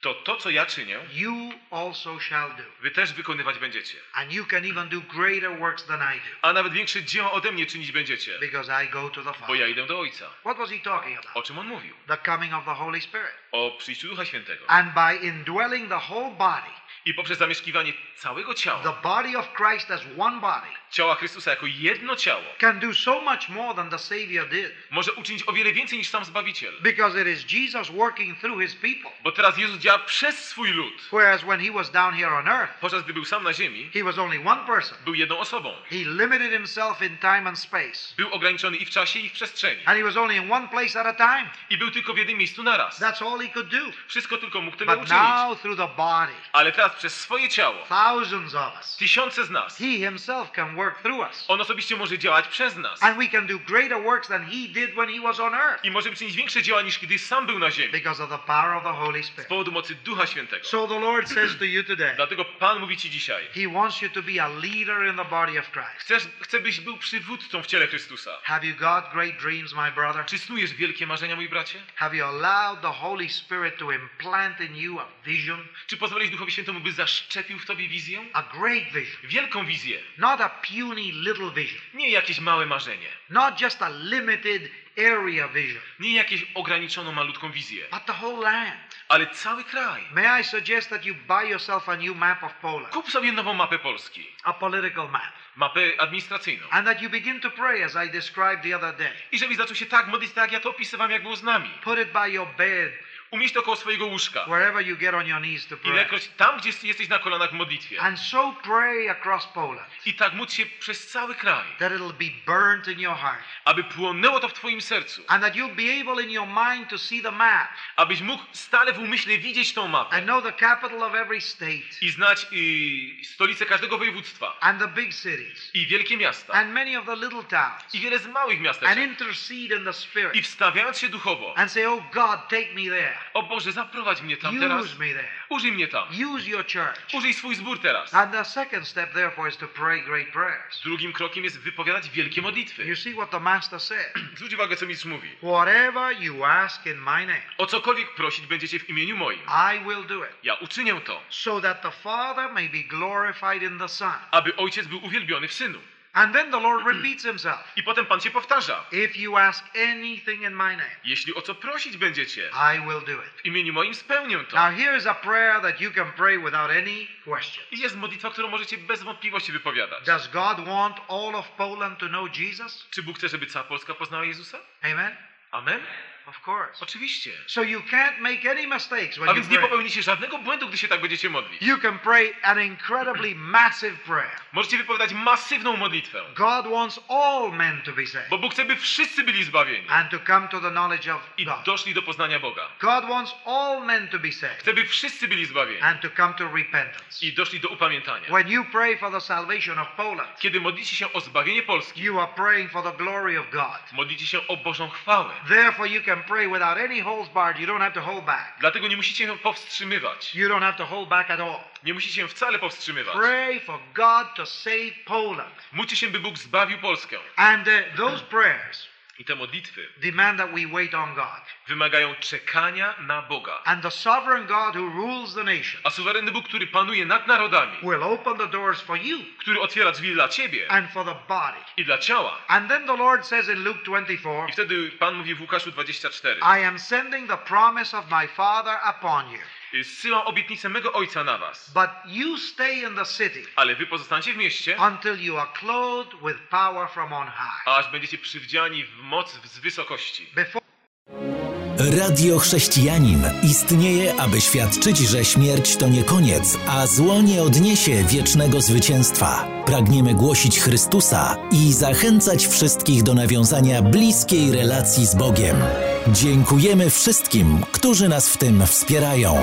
to to, co ja czynię, you also shall do. Wy też wykonywać będziecie. And you can even do greater works than I do. A nawet większe dzieła ode mnie czynić będziecie. Because I go to the Father. Bo ja idę do Ojca. What was he talking about? O czym on mówił? The coming of the Holy Spirit. O przyjściu Ducha Świętego. And by indwelling the whole body. I poprzez zamieszkiwanie całego ciała, the body of Christ as one body, ciała Chrystusa jako jedno ciało, can do so much more than the Savior did. Może uczynić o wiele więcej niż sam Zbawiciel. Because it is Jesus working through his people. Bo teraz Jezus działa przez swój lud. Whereas when he was down here on earth, podczas gdy był sam na ziemi, he was only one person. Był jedną osobą. He limited himself in time and space. Był ograniczony i w czasie, i w przestrzeni. And he was only in one place at a time. I był tylko w jednym miejscu naraz. That's all he could do. Wszystko tylko mógł tyle uczynić. But now through the body. Ale teraz przez swoje ciało, thousands of us, tysiące z nas, he himself can work through us. On osobiście może działać przez nas. And we can do greater works than he did when he was on earth. I możemy czynić większe dzieła niż kiedy sam był na ziemi. Because of the power of the Holy Spirit. Z powodu mocy Ducha Świętego. So the Lord says to you today. Dlatego Pan mówi ci dzisiaj. He wants you to be a leader in the body of Christ. Chcesz, chce byś był przywódcą w ciele Chrystusa. Have you got great dreams, my brother? Czy snujesz wielkie marzenia, mój bracie? Have you allowed the Holy Spirit to implant in you a vision? Czy pozwoliłeś Duchowi Świętemu, by zaszczepił w tobie wizję? A great vision. Wielką wizję. Not a puny little vision. Nie jakieś małe marzenie. Not just a limited area vision. Nie jakieś ograniczoną malutką wizję. But the whole land. Ale cały kraj. May I suggest that you buy yourself a new map of Poland. Kup sobie nową mapę Polski. A political map. Mapę administracyjną. And that you begin to pray as I described the other day. I żebyś zaczął się tak modlić, tak jak ja to opisywałem, jak było z nami. Put it by your bed. Umieść to koło swojego łóżka. Wherever you get on your knees to pray. Ilekroć tam, gdzie jesteś na kolanach w modlitwie. And so pray across Poland. I tak módl się przez cały kraj. That it'll be burnt in your heart. Aby płonęło to w twoim sercu. And that you'll be able in your mind to see the map. Abyś mógł stale w umyśle widzieć tą mapę. And know the capital of every state. I znać y, stolicę każdego województwa. And the big cities. I wielkie miasta. And many of the little towns. I wiele z małych miasteczek. And intercede in the spirit. I wstawiając się duchowo. And say, oh God, take me there. O Boże, zaprowadź mnie tam teraz. Użyj mnie tam. Use your church. Użyj swój zbór teraz. And the second step therefore is to pray great prayers. Drugim krokiem jest wypowiadać wielkie modlitwy. You see what the master said. Zwróć uwagę, co mistrz mówi. Whatever you ask in my name. O cokolwiek prosić będziecie w imieniu moim. I will do it. Ja uczynię to. So that the Father may be glorified in the Son. Aby Ojciec był uwielbiony w Synu. And then the Lord repeats himself. I potem Pan się powtarza. If you ask anything in my name, jeśli o co prosić będziecie, I will do it. W imieniu moim spełnię to. Now here is a prayer that you can pray without any question. I jest modlitwa, którą możecie bez wątpliwości wypowiadać. Does God want all of Poland to know Jesus? Czy Bóg chce, żeby cała Polska poznała Jezusa? Amen. Amen. Of course. Oczywiście. So you can't make any mistakes when you pray. A więc nie popełnicie żadnego błędu, gdy się tak będziecie modlić. You can pray an incredibly massive prayer. Możecie wypowiadać masywną modlitwę. God wants all men to be saved. Bo Bóg chce, by wszyscy byli zbawieni. And to come to the knowledge of God. I doszli do poznania Boga. God wants all men to be saved. Chce, by wszyscy byli zbawieni. And to come to repentance. I doszli do upamiętania. When you pray for the salvation of Poland. Kiedy modlicie się o zbawienie Polski. You are praying for the glory of God. Modlicie się o Bożą chwałę. Therefore you can pray without any holds barred. You don't have to hold back. Dlatego nie musicie się powstrzymywać. You don't have to hold back at all. Nie musicie się wcale powstrzymywać. Pray for God to save Poland. Módlcie się, by Bóg zbawił Polskę. And uh, those prayers. I te modlitwy demand that we wait on God. Wymagają czekania na Boga. And the sovereign God who rules the nation. A suwerenny Bóg, który panuje nad narodami. Will open the doors for you. Który otwiera drzwi dla ciebie. And for the body. I dla ciała. And then the Lord says in Luke twenty-four. I wtedy Pan mówi w Łukaszu dwudziestym czwartym. I am sending the promise of my Father upon you. Zsyłam obietnicę mego Ojca na was. But you stay in the city. Ale wy pozostańcie w mieście. Until you are clothed with power from on high. Aż będziecie przywdziani w moc z wysokości. Before... Radio Chrześcijanin istnieje, aby świadczyć, że śmierć to nie koniec, a zło nie odniesie wiecznego zwycięstwa. Pragniemy głosić Chrystusa i zachęcać wszystkich do nawiązania bliskiej relacji z Bogiem. Dziękujemy wszystkim, którzy nas w tym wspierają.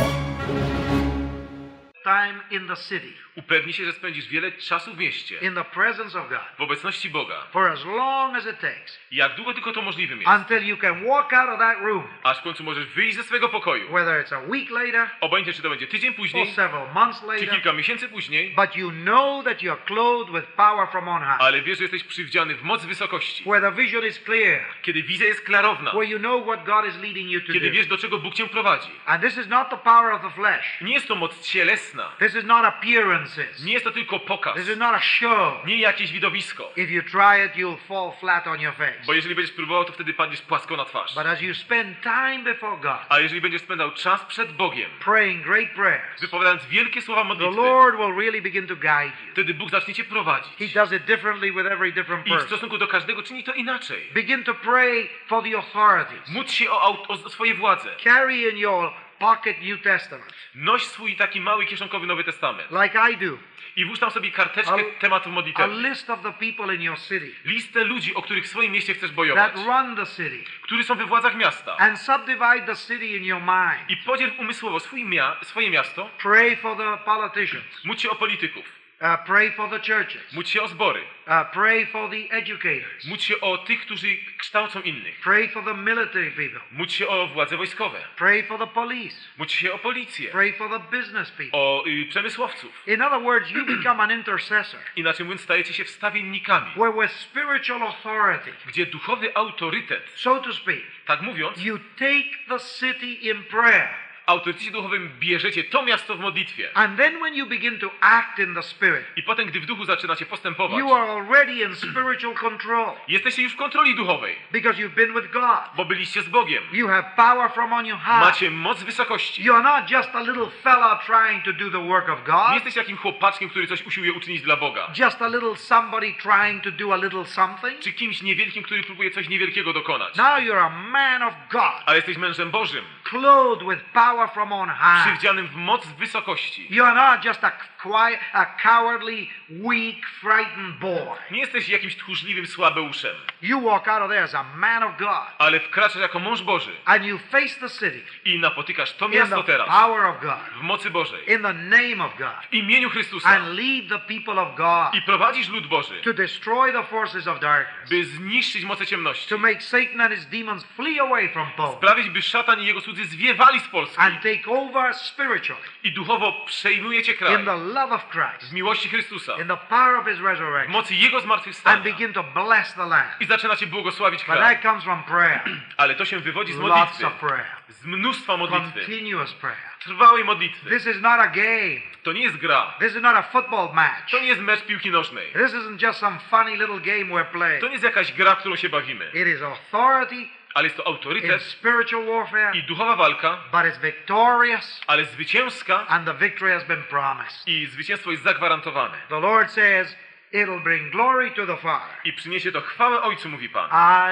Time in the city. Upewnij się, że spędzisz wiele czasu w mieście. In the presence of God. W obecności Boga. For as long as it takes. Jak długo tylko to możliwym jest. Until you can walk out of that room. Aż w końcu możesz wyjść ze swojego pokoju. Whether it's a week later. Obojętnie, czy to będzie tydzień później. Or several months later. Czy kilka miesięcy później. But you know that you are clothed with power from on high. Ale wiesz, że jesteś przywdziany w moc wysokości. Where the vision is clear. Kiedy wizja jest klarowna. Where you know what God is leading you to do. Kiedy wiesz, do czego Bóg cię prowadzi. And this is not the power of the flesh. Nie jest to moc cielesna. This is not appearances. Nie jest to tylko pokaz. This is not a show. Nie jakieś widowisko. If you try it, you'll fall flat on your face. Bo jeżeli będziesz próbował, to wtedy padniesz płasko na twarz. But as you spend time before God. A jeżeli będziesz spędzał czas przed Bogiem. Praying great prayers. Wypowiadając wielkie słowa modlitwy. The Lord will really begin to guide you. Wtedy Bóg zacznie cię prowadzić. He does it differently with every different person. I w stosunku do każdego czyni to inaczej. Begin to pray for the authorities. Módl się o, o swoje władze. Carry in your pocket New Testament. Noś swój taki mały kieszonkowy Nowy Testament. Like I do. I włóż tam sobie karteczkę tematów modlitewnych. A list of the people in your city. Listę ludzi, o których w swoim mieście chcesz bojować. That run the city. Którzy są we władzach miasta. And subdivide the city in your mind. I podziel umysłowo swój mia- swoje miasto. Pray for the politicians. Módl się o polityków. Uh, pray for the churches. Módl się o zbory. Uh, pray for the educators. Módl się o tych, którzy kształcą innych. Pray for the military people. Módl się o władze wojskowe. Pray for the police. Módl się o policję. Pray for the business people. O y, przemysłowców. In other words, you become an intercessor. Inaczej mówiąc, stajecie się wstawiennikami. Where with spiritual authority. Gdzie duchowy autorytet. So to speak. Tak mówiąc. You take the city in prayer. Autorytecie duchowym bierzecie to miasto w modlitwie. And then when you begin to act in the spirit. I potem, gdy w duchu zaczynacie postępować. You are already in spiritual control. Jesteście już w kontroli duchowej. Because you've been with God. Bo byliście z Bogiem. You have power from on your high. Macie moc wysokości. You are not just a little fella trying to do the work of God. Nie jesteś jakim chłopaczkiem, który coś usiłuje uczynić dla Boga. Just a little somebody trying to do a little something. Czy kimś niewielkim, który próbuje coś niewielkiego dokonać. Now you're a man of God. Ale jesteś mężem Bożym. Clothed with power from on high. Przywdzianym w moc wysokości. You are not just a, quiet, a cowardly, weak, frightened boy. Nie jesteś jakimś tchórzliwym słabeuszem. You walk out of there as a man of God. Ale wkraczasz jako mąż Boży. And you face the city. I napotykasz to miasto teraz. In the power of God. W mocy Bożej. In the name of God. W imieniu Chrystusa. And lead the people of God. I prowadzisz lud Boży. To destroy the forces of darkness. By zniszczyć moce ciemności. To make Satan and his demons flee away from Poland. Sprawić, by szatan i jego słudzy zwiewali z Polski. And take over spiritually. I duchowo przejmujecie kraj. In the love of Christ. W miłości Chrystusa. In the power of his resurrection. W mocy jego zmartwychwstania. And begin to bless the land. I zaczynacie błogosławić kraj. But that comes from prayer. Ale to się wywodzi z modlitwy. Lots of prayer. Z mnóstwa modlitwy. Continuous prayer. Trwałej modlitwy. This is not a game. To nie jest gra. This is not a football match. To nie jest mecz piłki nożnej. This isn't just some funny little game we're playing. To nie jest jakaś gra, którą się bawimy. It is authority. Ale jest to autorytet spiritual warfare, i duchowa walka, but it's victorious, ale zwycięska, and the victory has been promised. I zwycięstwo jest zagwarantowane. The Lord says, it'll bring glory to the Father. I przyniesie to chwałę Ojcu, mówi Pan.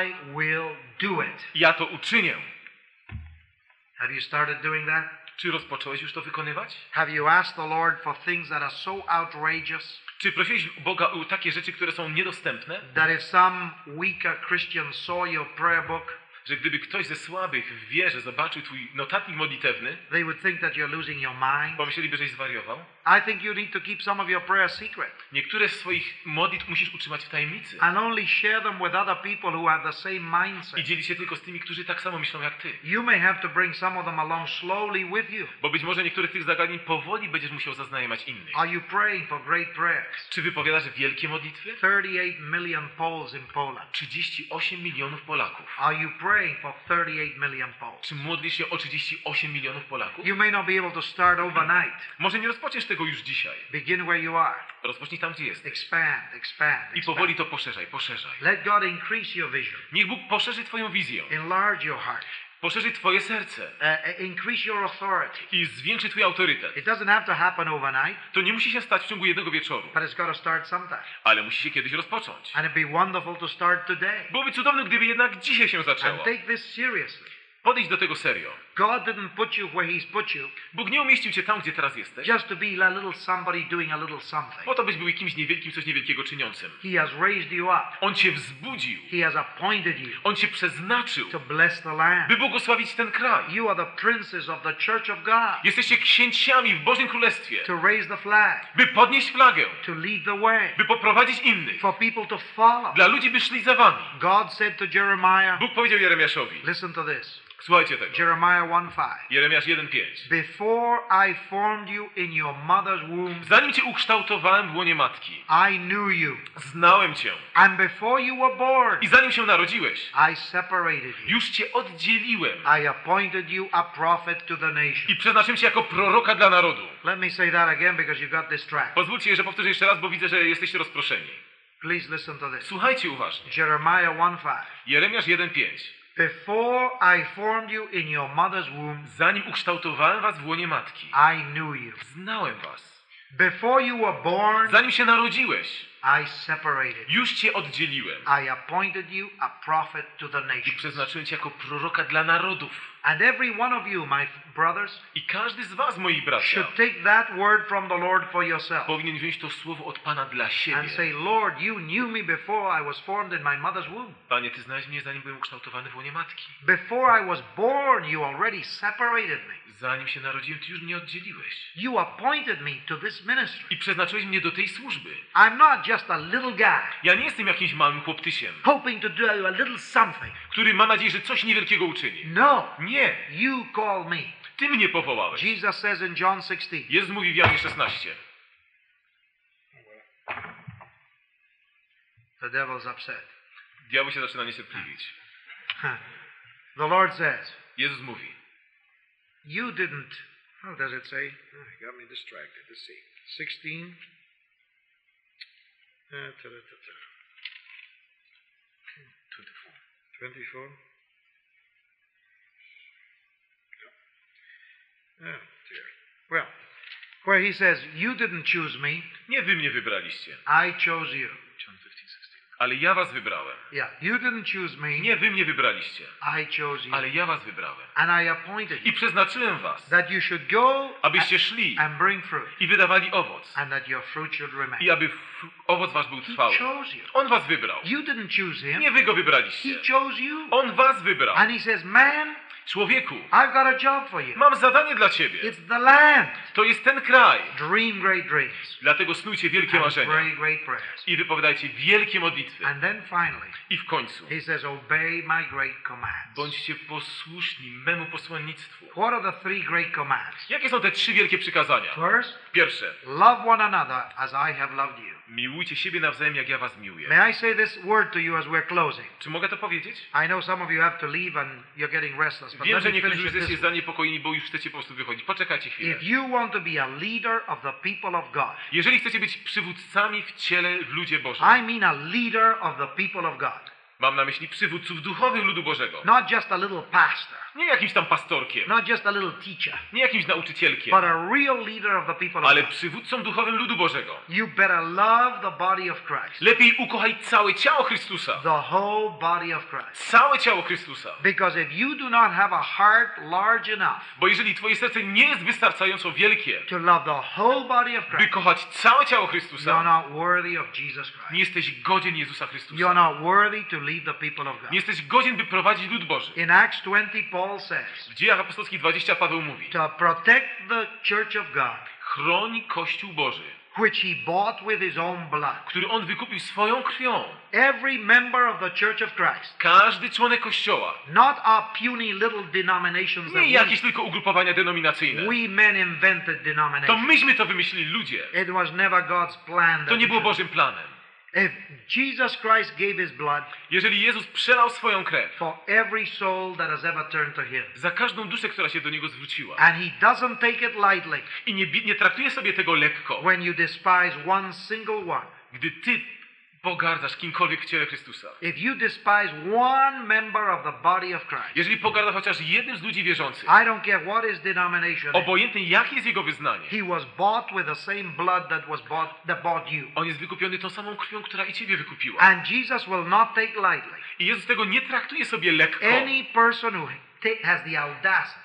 I will do it. Ja to uczynię. Have you started doing that? Czy rozpocząłeś już to wykonywać? Have you asked the Lord for things that are so outrageous? Czy prosiłeś Boga o takie rzeczy, które są niedostępne? That if some weaker Christian saw your prayer book, że gdyby ktoś ze słabych w wierze zobaczył twój notatnik modlitewny, they would think that you're losing your mind. Pomyśleliby, żeś zwariował. I think you need to keep some of your prayer secret. Niektóre z swoich modlitw musisz utrzymać w tajemnicy. And only share them with other people who have the same mindset. I dzielisz się tylko z tymi, którzy tak samo myślą jak ty. You may have to bring some of them along slowly with you. Bo być może niektórych tych zagadnień powoli będziesz musiał zaznajamiać innych. Are you praying for great prayers? Czy wypowiadasz wielkie modlitwy? thirty-eight million Poles in Poland. trzydzieści osiem milionów Polaków. Are you praying for thirty-eight million Poles? Czy modlisz się o trzydzieści osiem milionów Polaków? You may not be able to start overnight. Może nie rozpoczniesz tego już dzisiaj. Begin where you are. Rozpocznij tam, gdzie jesteś. Expand, expand, expand. I powoli to poszerzaj, poszerzaj. Let God increase your vision. Niech Bóg poszerzy twoją wizję. Enlarge your heart. Poszerzy twoje serce. Uh, increase your authority. I zwiększy twój autorytet. It doesn't have to happen overnight. To nie musi się stać w ciągu jednego wieczoru. But it's got to start sometime. Ale musi się kiedyś rozpocząć. And it'd be wonderful to start today. Byłoby cudowne, gdyby jednak dzisiaj się zaczęło. And take this seriously. Podejdź do tego serio. God didn't put you where he's put you. Bóg nie umieścił cię tam, gdzie teraz jesteś. Just to be a little somebody doing a little something. Po to byś był kimś niewielkim, coś niewielkiego czyniącym. He has raised you up. On cię wzbudził. He has appointed you. On cię przeznaczył. To bless the land. By błogosławić ten kraj. You are the princes of the church of God. Jesteście księciami w Bożym Królestwie. To raise the flag. By podnieść flagę. To lead the way. By poprowadzić innych. For people to follow. Dla ludzi, by szli za wami. God said to Jeremiah. Bóg powiedział Jeremiaszowi. Listen to this. Słuchajcie tego. Jeremiasz jeden pięć. Before I formed you in your mother's womb. Zanim cię ukształtowałem w łonie matki. I knew you. Znałem cię. And before you were born. I zanim się narodziłeś. I separated you. Już cię oddzieliłem. I appointed you a prophet to the nation. I przeznaczyłem cię jako proroka dla narodu. Let me say that again because you've got this track. Pozwólcie, że powtórzę jeszcze raz, bo widzę, że jesteście rozproszeni. Please listen to this. Słuchajcie uważnie. Jeremiah jeden pięć. Jeremiasz jeden pięć. Before I formed you in your mother's womb, zanim ukształtowałem was w łonie matki, I knew you. Znałem was. Before you were born, zanim się narodziłeś, I separated. Już cię oddzieliłem. I appointed you a prophet to the nations. I przeznaczyłem cię jako proroka dla narodów. And every one of you, my brothers, i każdy z was, moi bracia, should take that word from the Lord for yourself. Powinien wziąć to słowo od Pana dla siebie. And say, Lord, you knew me before I was formed in my mother's womb. Panie, ty znałeś mnie, zanim byłem ukształtowany w łonie matki. Before I was born, you already separated me. Zanim się narodziłem, ty już mnie oddzieliłeś. You appointed me to this ministry. I przeznaczyłeś mnie do tej służby. I'm not just a little guy. Ja nie jestem jakimś małym chłoptysiem. Hoping to do a little something. Który ma nadzieję, że coś niewielkiego uczyni. No. Nie. You call me. Ty mnie powołałeś. Jesus says in John sixteen. Jezus mówi w Janie szesnaście. The devil's upset. Diabeł się zaczyna niecierpliwić. The Lord says. Jezus mówi. You didn't. How does it say? Oh, got me distracted. Let's see. sixteen. twenty-four. Oh, dear. Well, where he says, you didn't choose me. Nie wy mnie wybraliście. I chose you. Ale ja was wybrałem. Yeah, you didn't choose me. Nie wy mnie wybraliście. I chose you. Ale ja was wybrałem. And I appointed you. I przeznaczyłem was. That you should go. Abyście szli. And bring fruit. I wydawali owoc. And that your fruit should remain. I aby owoc wasz był trwały. He chose you. On was wybrał. You didn't choose him. Nie wy go wybraliście. He chose you. On was wybrał. And he says, man. Człowieku, I've got a job for you. Mam zadanie dla ciebie. It's the land. To jest ten kraj. Dream great dreams. Dlatego snujcie wielkie and marzenia. Pray great prayers. I wypowiadajcie wielkie modlitwy. And then finally, i w końcu, he says, obey my great commands. Bądźcie posłuszni memu posłannictwu. What are the three great commands? Jakie są te trzy wielkie przykazania? First, pierwsze. Love one another as I have loved you. Miłujcie siebie nawzajem, jak ja was miłuję. May I say this word to you as we're closing? Czy mogę to powiedzieć? I know some of you have to leave and you're getting restless. Wiem, że niektórzy z was są zaniepokojeni, bo już chcecie po prostu wychodzić. Poczekajcie chwilę. If you want to be a leader of the people of God. Jeżeli chcecie być przywódcami w ciele w ludzie Bożym. I mean a leader of the people of God. Mam na myśli przywódców duchowych ludu Bożego. Not just a little pastor. Nie jakimś tam pastorkiem. Not just a little teacher. Nie jakimś nauczycielkiem. But a real leader of the people of God. Ale przywódcą duchowym ludu Bożego. You better love the body of Christ. Lepiej ukochaj całe ciało Chrystusa. The whole body of Christ. Całe ciało Chrystusa. Because if you do not have a heart large enough. Bo jeżeli twoje serce nie jest wystarczająco wielkie. To love the whole body of Christ. By kochać całe ciało Chrystusa. You're not worthy of Jesus Christ. Nie jesteś godzien Jezusa Chrystusa. You're not worthy to lead the people of God. Nie jesteś godzien, by prowadzić lud Boży. In Acts twenty Paul says. W Dziejach Apostolskich dwudziestym Paweł mówi. To protect the church of God. Chroni Kościół Boży. Which he bought with his own blood. Który on wykupił swoją krwią. Every member of the Church of Christ. Każdy członek Kościoła. Not our puny little denominations. Nie jakieś tylko ugrupowania denominacyjne. We men invented denominations. To myśmy to wymyślili ludzie. It was never God's plan. To nie było Bożym planem. If Jesus Christ gave his blood, jeżeli Jezus przelał swoją krew, for every soul that has ever turned to him, za każdą duszę, która się do niego zwróciła, and he doesn't take it lightly, i nie, nie traktuje sobie tego lekko, when you despise one single one, gdy ty pogardzasz kimkolwiek w ciele Chrystusa, if you despise one member of the body of Christ, jeżeli pogardzasz chociaż jednym z ludzi wierzących, I don't care what his denomination, obojętnie jakie jest jego wyznanie, he was bought with the same blood that was bought that bought you. On jest wykupiony tą samą krwią, która i ciebie wykupiła. And Jesus will not take lightly. I Jezus tego nie traktuje sobie lekko. Any person who has the audacity,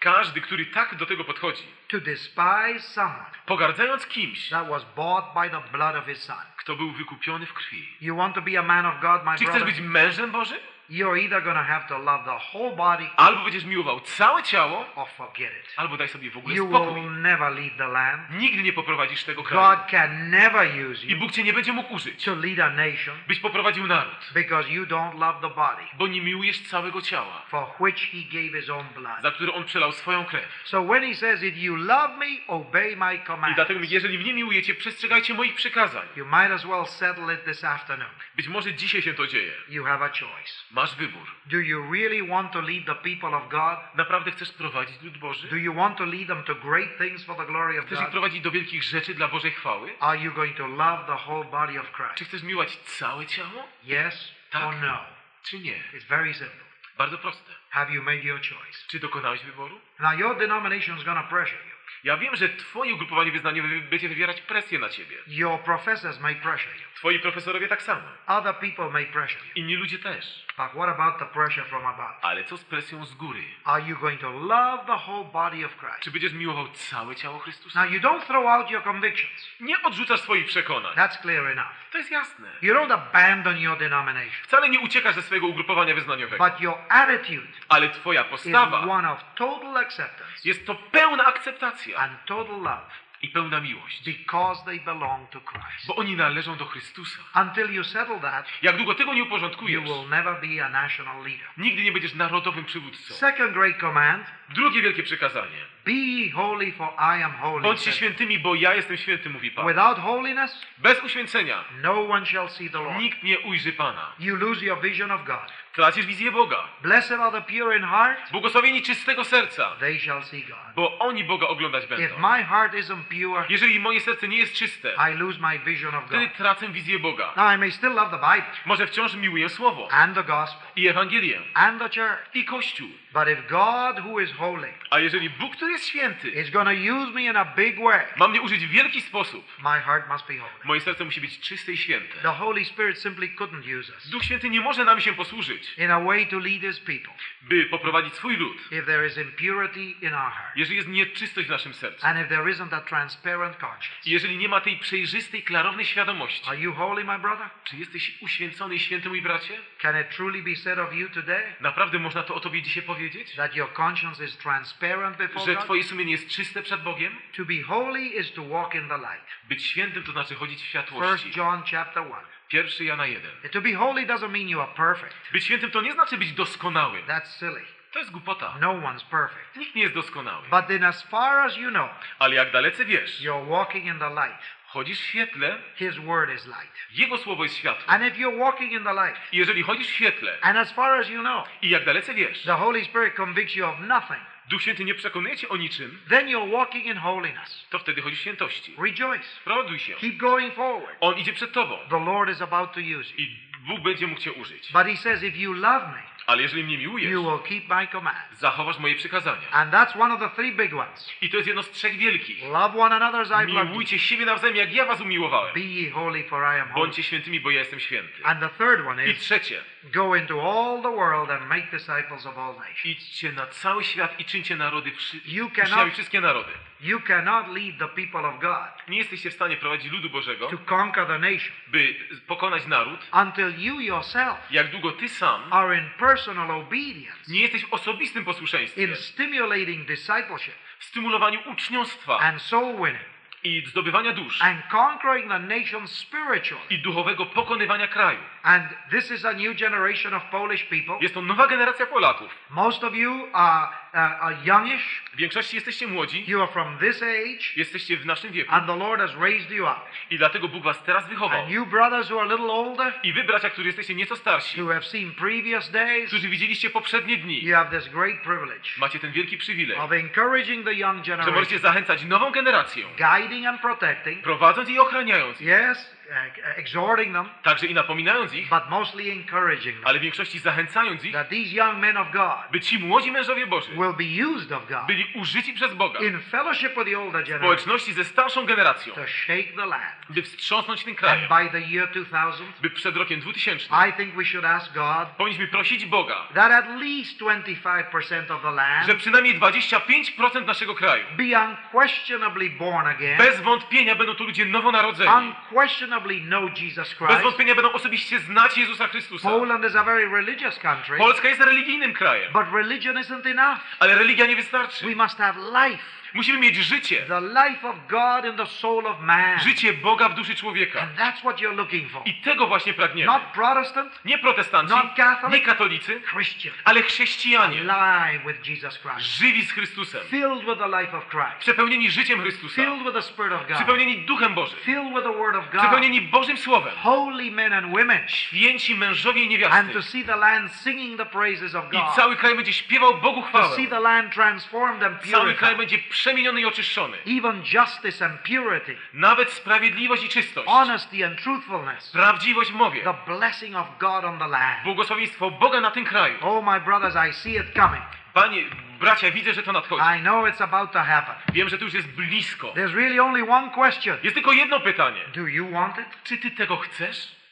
każdy, który tak do tego podchodzi, to despise someone, pogardzając kimś, that was bought by the blood of his son, kto był wykupiony w krwi. You want to be a man of God, my Czy chcesz brother? Być mężem Bożym? You're either gonna have to love the whole body, albo będziesz miłował całe ciało, or forget it. Albo daj sobie w ogóle you spokój. Will never lead the land. Nigdy nie poprowadzisz tego kraju. God can never use you. I Bóg cię nie będzie mógł użyć, to lead a nation, byś poprowadził naród, because you don't love the body, bo nie miłujesz całego ciała, for which he gave his own blood, za które on przelał swoją krew. So when he says, if you love me, obey my commandments. I dlatego jeżeli mnie miłujecie, przestrzegajcie moich przykazań. You might as well settle it this afternoon. Być może dzisiaj się to dzieje. You have a choice. Masz wybór. Do you really want to lead the people of God? Naprawdę chcesz prowadzić lud Boży? Do you want to lead them to great things for the glory of God? Chcesz ich prowadzić do wielkich rzeczy dla Bożej chwały? Are you going to love the whole body of Christ? Czy chcesz miłować całe ciało? Yes tak, or no? Czy nie? It's very simple. Bardzo proste. Have you made your choice? Czy dokonałeś wyboru? Now your denomination is gonna pressure you. Ja wiem, że twoje ugrupowanie wyznaniowe będzie wywierać presję na ciebie. Your professors may pressure you. Twoi profesorowie tak samo. Other people may pressure you. Inni ludzie też. But what about the pressure from above? Ale co z presją z góry? Are you going to love the whole body of Christ? Czy będziesz miłował całe ciało Chrystusa? Now you don't throw out your convictions. Nie odrzucasz swoich przekonań. That's clear enough. To jest jasne. You don't abandon your denomination. Wcale nie uciekasz ze swojego ugrupowania wyznaniowego. But your attitude, ale twoja postawa, is one of total acceptance. Jest to pełna akceptacja. And total love. I pełna miłość. Because they belong to Christ. Bo oni należą do Chrystusa. Until you settle that, jak długo tego nie uporządkujesz, you will never be a national leader. Nigdy nie będziesz narodowym przywódcą. Second great command. Drugie wielkie przykazanie. Be ye holy, for I am holy. Bądźcie świętymi, bo ja jestem święty, mówi Pan. Without holiness, bez uświęcenia, no one shall see the Lord. Nikt nie ujrzy Pana. You lose your vision of God. Tracisz wizję Boga. Blessed are the pure in heart. Błogosławieni czystego serca. They shall see God. Bo oni Boga oglądać będą. If my heart isn't pure, jeżeli moje serce nie jest czyste, I lose my vision of God. Wtedy tracę wizję Boga. Now I may still love the Bible. Może wciąż miłuję słowo. And the gospel. I Ewangelię. And the church. I Kościół. But if God who is holy, a jeżeli Bóg, który jest święty, is gonna use me in a big way, ma mnie użyć w wielki sposób, my heart must be holy. Moje serce musi być czyste i święte. The Holy Spirit simply couldn't use us. Duch Święty nie może nam się posłużyć, in a way to lead his people, by poprowadzić swój lud, if there is impurity in our heart, jeżeli jest nieczystość w naszym sercu, and if there isn't a transparent conscience, jeżeli nie ma tej przejrzystej, klarownej świadomości. Are you holy, my brother? Czy jesteś uświęcony i święty, mój bracie? Can it truly be said of you today? Naprawdę można to o tobie dzisiaj powiedzieć? That your conscience is transparent before God. Że twoje sumienie jest czyste przed Bogiem. To be holy is to walk in the light. Być świętym to znaczy chodzić w światłości. First John chapter one. Pierwszy Jana jeden. To be holy doesn't mean you are perfect. Być świętym to nie znaczy być doskonałym. That's silly. To jest głupota. No one's perfect. Nikt nie jest doskonały. But then as far as you know, ale jak dalece wiesz, you're walking in the light. Chodzisz w świetle. His word is light. Jego słowo jest światło. And if you're walking in the light, i jeżeli chodzisz w świetle, and as far as you know, i jak dalece wiesz, the Holy Spirit convicts you of nothing. Duch Święty nie przekonuje cię o niczym. Then you're walking in holiness. To wtedy chodzisz w świętości. Rejoice. Raduj się. Keep going forward. On idzie przed tobą. The Lord is about to use you. I Bóg będzie mógł cię użyć. But he says, if you love me, ale jeżeli mnie miłujesz, you will keep my commands. Zachowasz moje przykazania. And that's one of the three big ones. I to jest jedno z trzech wielkich. Love one another as I love. Miłujcie siebie nawzajem, jak ja was umiłowałem. Be ye holy, for I am holy. Bądźcie świętymi, bo ja jestem święty. And the third one is, i trzecie, go into all the world and make disciples of all nations. Idźcie na cały świat i czyńcie narody wszy... you cannot, wszystkie narody. You cannot lead the people of God. Nie jesteście w stanie prowadzić ludu Bożego, to conquer the nation, by pokonać naród, until you yourself, jak długo ty sam, are in personal obedience, nie jesteś w osobistym posłuszeństwie, in stimulating discipleship, w stymulowaniu uczniostwa, and soul winning, i zdobywania dusz, and conquering the nation spiritually, i duchowego pokonywania kraju. And this is a new generation of Polish people. Jest to nowa generacja Polaków. Most of you are, uh, are youngish. W większości jesteście młodzi. You are from this age. Jesteście w naszym wieku. And the Lord has raised you up. I dlatego Bóg was teraz wychował. And you brothers who are a little older. I wy bracia, którzy jesteście nieco starsi. Who have seen previous days. Którzy widzieliście poprzednie dni. You have this great privilege. Macie ten wielki przywilej. Of encouraging the young generation. Że możecie zachęcać nową generację. Guiding and protecting. Prowadząc i ochraniając ich. Yes. Exhorting them, także i napominając ich, but mostly encouraging them, ale w większości zachęcając ich, that these young men of God, by ci młodzi mężowie Boży, will be used of God, byli użyci przez Boga, in fellowship with the older generation, w społeczności ze starszą generacją, to shake the land, by wstrząsnąć tym krajem. And by the year two thousand, by przed rokiem dwutysięcznym, I think we should ask God, powinniśmy prosić Boga, that at least twenty-five percent of the land, że przynajmniej dwadzieścia pięć procent naszego kraju, be unquestionably born again, bez wątpienia będą to ludzie nowonarodzeni, unquestionably know Jesus Christ. Bez wątpienia będą osobiście znać Jezusa Chrystusa. Poland is a very religious country. Polska jest religijnym krajem. But religion isn't enough. Ale religia nie wystarczy. We must have life. Musimy mieć życie. The life of God in the soul of man. Życie Boga w duszy człowieka. And that's what you're looking for. I tego właśnie pragniemy. Not Protestant, nie protestanci, not Catholic, nie katolicy, Christian, ale chrześcijanie. Alive with Jesus Christ. Żywi z Chrystusem. Filled with the life of Christ. Przepełnieni życiem Chrystusa. Filled with the Spirit of God. Przepełnieni Duchem Bożym. Filled with the Word of God. Przepełnieni Bożym Słowem. Holy men and women. Święci mężowie i niewiasty. And to see the land singing the praises of God. I cały kraj będzie śpiewał Bogu chwałę. To see the land transformed and purified. Cały kraj będzie przemieniony i oczyszczony. Even justice and purity. Nawet sprawiedliwość i czystość. Honesty and truthfulness. Prawdziwość w mowie. The blessing of God on the land. Błogosławieństwo Boga na tym kraju. Oh my brothers, I see it coming. Panie, bracia, widzę, że to nadchodzi. I know it's about to happen. Wiem, że to już jest blisko. There's really only one question. Jest tylko jedno pytanie. Do you want it? Czy ty tego chcesz?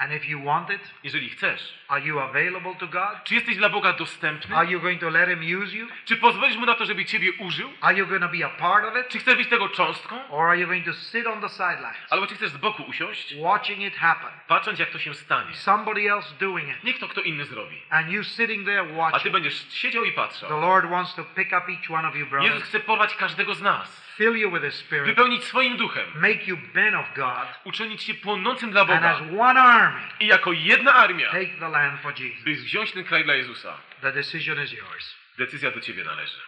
And if you want it, jeżeli chcesz, are you available to God? Czy jesteś dla Boga dostępny? Are you going to let him use you? Czy pozwolisz mu na to, żeby ciebie użył? Are you going to be a part of it? Czy chcesz być tego cząstką? Or are you going to sit on the sidelines? Albo czy chcesz z boku usiąść? Watching it happen. Patrząc, jak to się stanie. Somebody else doing it. Niech to kto inny zrobi. And you sitting there watching. A ty będziesz siedział i patrzył. The Lord wants to pick up each one of you, brothers. Jezus chce porwać każdego z nas. Fill you with his spirit. Wypełnić swoim duchem. Make you men of God. Uczynić cię płonącym dla Boga. And as one arm. I jako jedna armia, take the land for Jesus. By wziąć ten kraj dla Jezusa. The decision is yours. Decyzja do ciebie należy.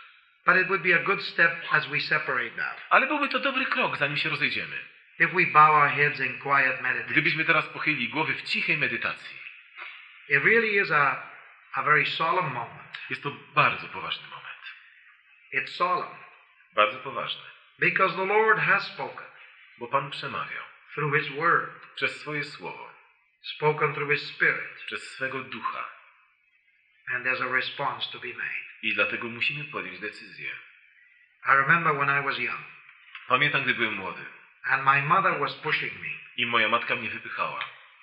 But it would be a good step as we separate now. Ale byłby to dobry krok, zanim się rozejdziemy. If we bow our heads in quiet meditation. Gdybyśmy teraz pochylili głowy w cichej medytacji. It really is a, a very solemn moment. Jest to bardzo poważny moment. It's solemn. Bardzo poważny. Because the Lord has spoken. Bo Pan przemawiał. Through his word. Przez swoje słowo. Spoken through his spirit. Przez swego ducha. And there's a response to be made. I dlatego musimy podjąć decyzję. I remember when I was young. Pamiętam, gdy byłem młody. And my mother was pushing me. I moja matka mnie wypychała.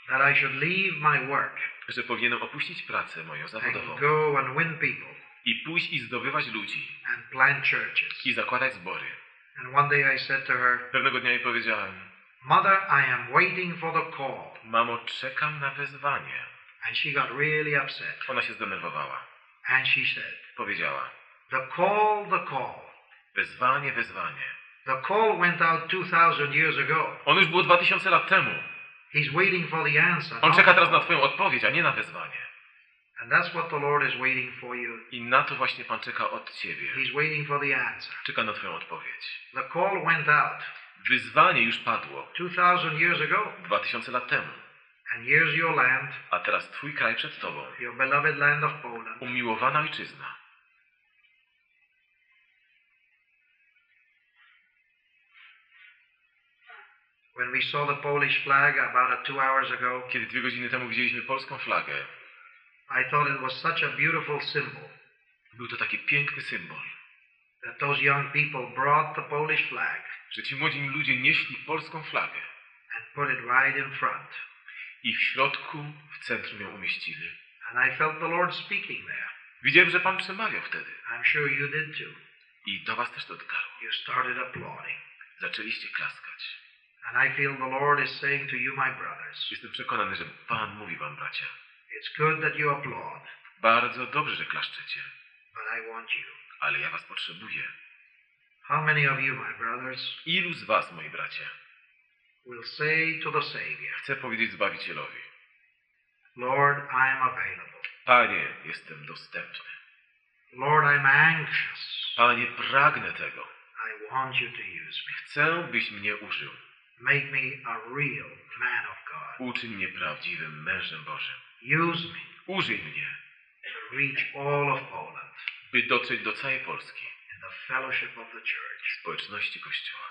That I should leave my work. Że powinienem opuścić pracę moją zawodową. And go and win people. I pójść i zdobywać ludzi. And plant churches. I zakładać zbory. And one day I said to her. Pewnego dnia jej powiedziałem. Mother, I am waiting for the call. Mamo, czekam na wezwanie. And she got really upset. Ona się zdenerwowała. And she said, powiedziała, the call, the call. Wezwanie, wezwanie. The call went out two thousand years ago. On już było dwa tysiące lat temu. He's waiting for the answer. On czeka teraz na twoją odpowiedź, a nie na wezwanie. And that's what the Lord is waiting for you. I na to właśnie Pan czeka od ciebie. He's waiting for the answer. Czeka na twoją odpowiedź. The call went out. Wyzwanie już padło dwa tysiące lat temu. And here's your land, a teraz twój kraj przed tobą. Your beloved land of Poland. Umiłowana ojczyzna. When we saw the Polish flag about two hours ago, kiedy dwie godziny temu widzieliśmy polską flagę, I thought it was such a beautiful symbol. Był to taki piękny symbol. That those young people brought the Polish flag. Że ci młodzi ludzie nieśli polską flagę. And put it right in front. I w środku, w centrum ją umieścili. And I felt the Lord speaking there. Widziałem, że Pan przemawiał wtedy. I'm sure you did too. I do was też to dotarło. You started applauding. Zaczęliście klaskać. And I feel the Lord is saying to you, my brothers. Jestem przekonany, że Pan mówi wam, bracia. It's good that you applaud. Bardzo dobrze, że klaszczycie. But I want you. Ale ja was potrzebuję. How many of you, my brothers? Ilu z was, moi bracia? Will say to the Savior. Chcę powiedzieć Zbawicielowi. Lord, I am available. Panie, jestem dostępny. Lord, I'm anxious. Panie, pragnę tego. I want you to use me. Chcę, byś mnie użył. Make me a real man of God. Uczyń mnie prawdziwym mężem Bożym. Use me. Użyj mnie. To reach all of Poland. By dotrzeć do całej Polski. In the fellowship of the church. Społeczności Kościoła.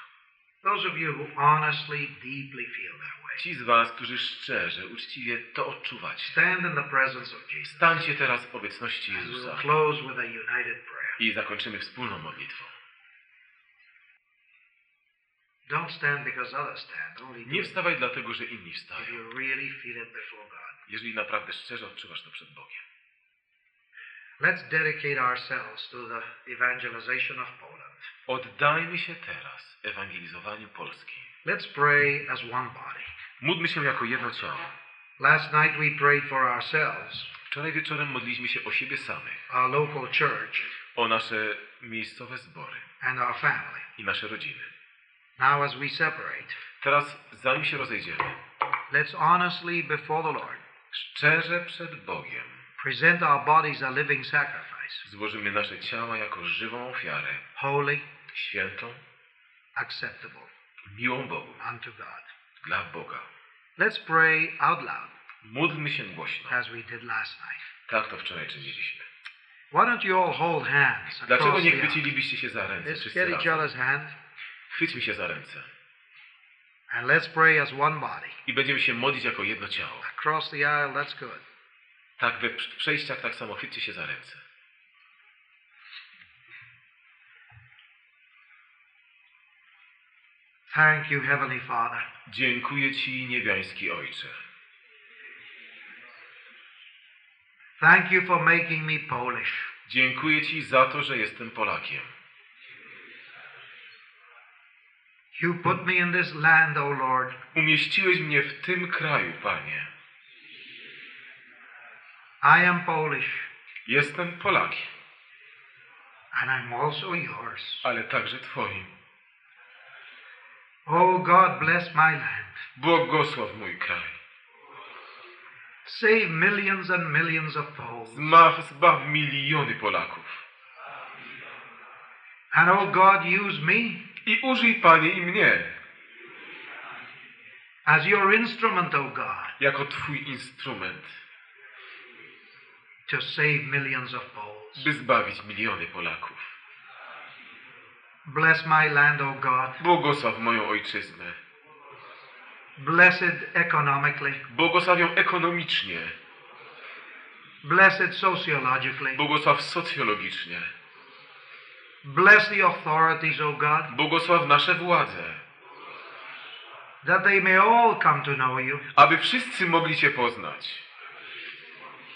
Those of you who honestly, deeply feel that way. Ci z was, którzy szczerze, uczciwie to odczuwacie. Stand in the presence of Jesus. Stańcie teraz w obecności Jezusa. And we'll close with a united prayer. I zakończymy wspólną modlitwą. Don't stand because others stand. Only nie wstawaj dlatego, że inni wstają. If you really feel it before God. Jeżeli naprawdę szczerze odczuwasz to przed Bogiem. Let's dedicate ourselves to the evangelization of Poland. Oddajmy się teraz ewangelizowaniu Polski. Let's pray as one body. Módlmy się jako jedno ciało. Last night we prayed for ourselves. Wczoraj wieczorem modliliśmy się o siebie samych. Our local church. O nasze miejscowe zbory. And our family. I nasze rodziny. Now as we separate, teraz zanim się rozejdziemy, let's honestly before the Lord, szczerze przed Bogiem, present our bodies a living sacrifice, złożymy nasze ciała jako żywą ofiarę, holy, świętą, acceptable, miłą Bogu, unto God, dla Boga. Let's pray out loud, módlmy się głośno, as we did last night, tak to wczoraj czyniliśmy. Why don't you all hold hands? Dlaczego nie chwycilibyście się za ręce wszyscy razem? Chwyćmy się za ręce. And let's pray as one body. I będziemy się modlić jako jedno ciało. Across the aisle, that's good. Tak, we przejściach tak samo chwyćcie się za ręce. Thank you, Heavenly Father. Dziękuję Ci, niebiański Ojcze. Thank you for making me Polish. Dziękuję Ci za to, że jestem Polakiem. You put me in this land, O Lord. Umieściłeś mnie w tym kraju, Panie. I am Polish. Jestem Polakiem. And I'm also yours. Ale także Twoim. Oh God, bless my land. Błogosław mój kraj. Save millions and millions of Poles. Zbaw miliony Polaków. And oh God, use me. I użyj, Panie, i mnie. As your instrument, O God. Jako Twój instrument. To save millions of Poles. By zbawić miliony Polaków. Bless my land, O God. Błogosław moją ojczyznę. Bless it economically. Błogosław ją ekonomicznie. Bless it sociologically. Błogosław socjologicznie. Bless the authorities, O God. Błogosław nasze władze. That they may all come to know you. Aby wszyscy mogli Cię poznać.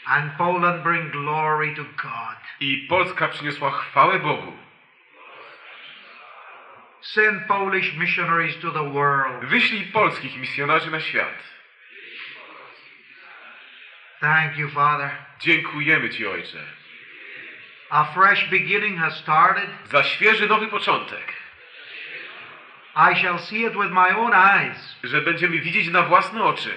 And Poland bring glory to God. I Polska przyniosła chwałę Bogu. Send Polish missionaries to the world. Wyślij polskich misjonarzy na świat. Thank you, Father. Dziękujemy Ci, Ojcze. A fresh beginning has started. Za świeży nowy początek. I shall see it with my own eyes. Że będziemy widzieć na własne oczy.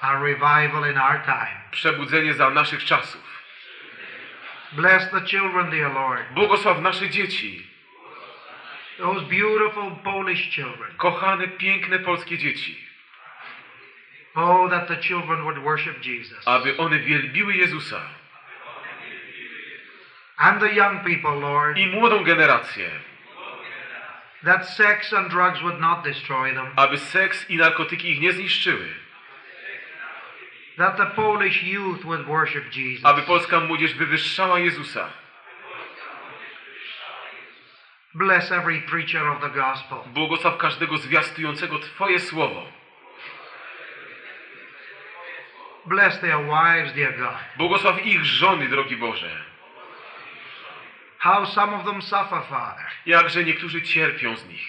A revival in our time. Przebudzenie za naszych czasów. Bless the children, dear Lord. Błogosław nasze dzieci. Those beautiful Polish children. Kochane, piękne polskie dzieci. Oh, that the children would worship Jesus. Aby one wielbiły Jezusa. And the young people, Lord. I młodą generację. that sex and drugs would not destroy them. Aby seks i narkotyki ich nie zniszczyły. That the Polish youth would worship Jesus. Aby polska młodzież wywyższała Jezusa. Bless every preacher of the gospel. Błogosław każdego zwiastującego Twoje słowo. Bless their wives, dear God. Błogosław ich żony, drogi Boże. How some of them suffer, Father. Jakże niektórzy cierpią z nich.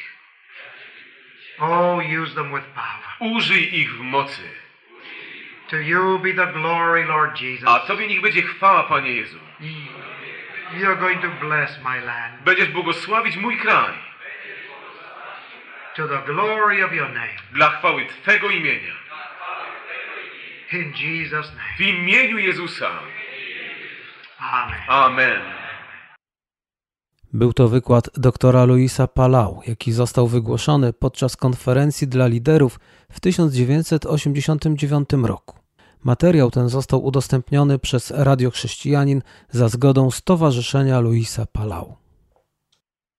Oh, use them with power. Użyj ich w mocy. To you be the glory, Lord Jesus. A Tobie niech będzie chwała, Panie Jezu. You're going to bless my land. Będziesz błogosławić mój kraj. To the glory of your name. Dla chwały Twego imienia. In Jesus' name. W imieniu Jezusa. Amen. Amen. Był to wykład doktora Luisa Palau, jaki został wygłoszony podczas konferencji dla liderów w tysiąc dziewięćset osiemdziesiątym dziewiątym roku. Materiał ten został udostępniony przez Radio Chrześcijanin za zgodą Stowarzyszenia Luisa Palau.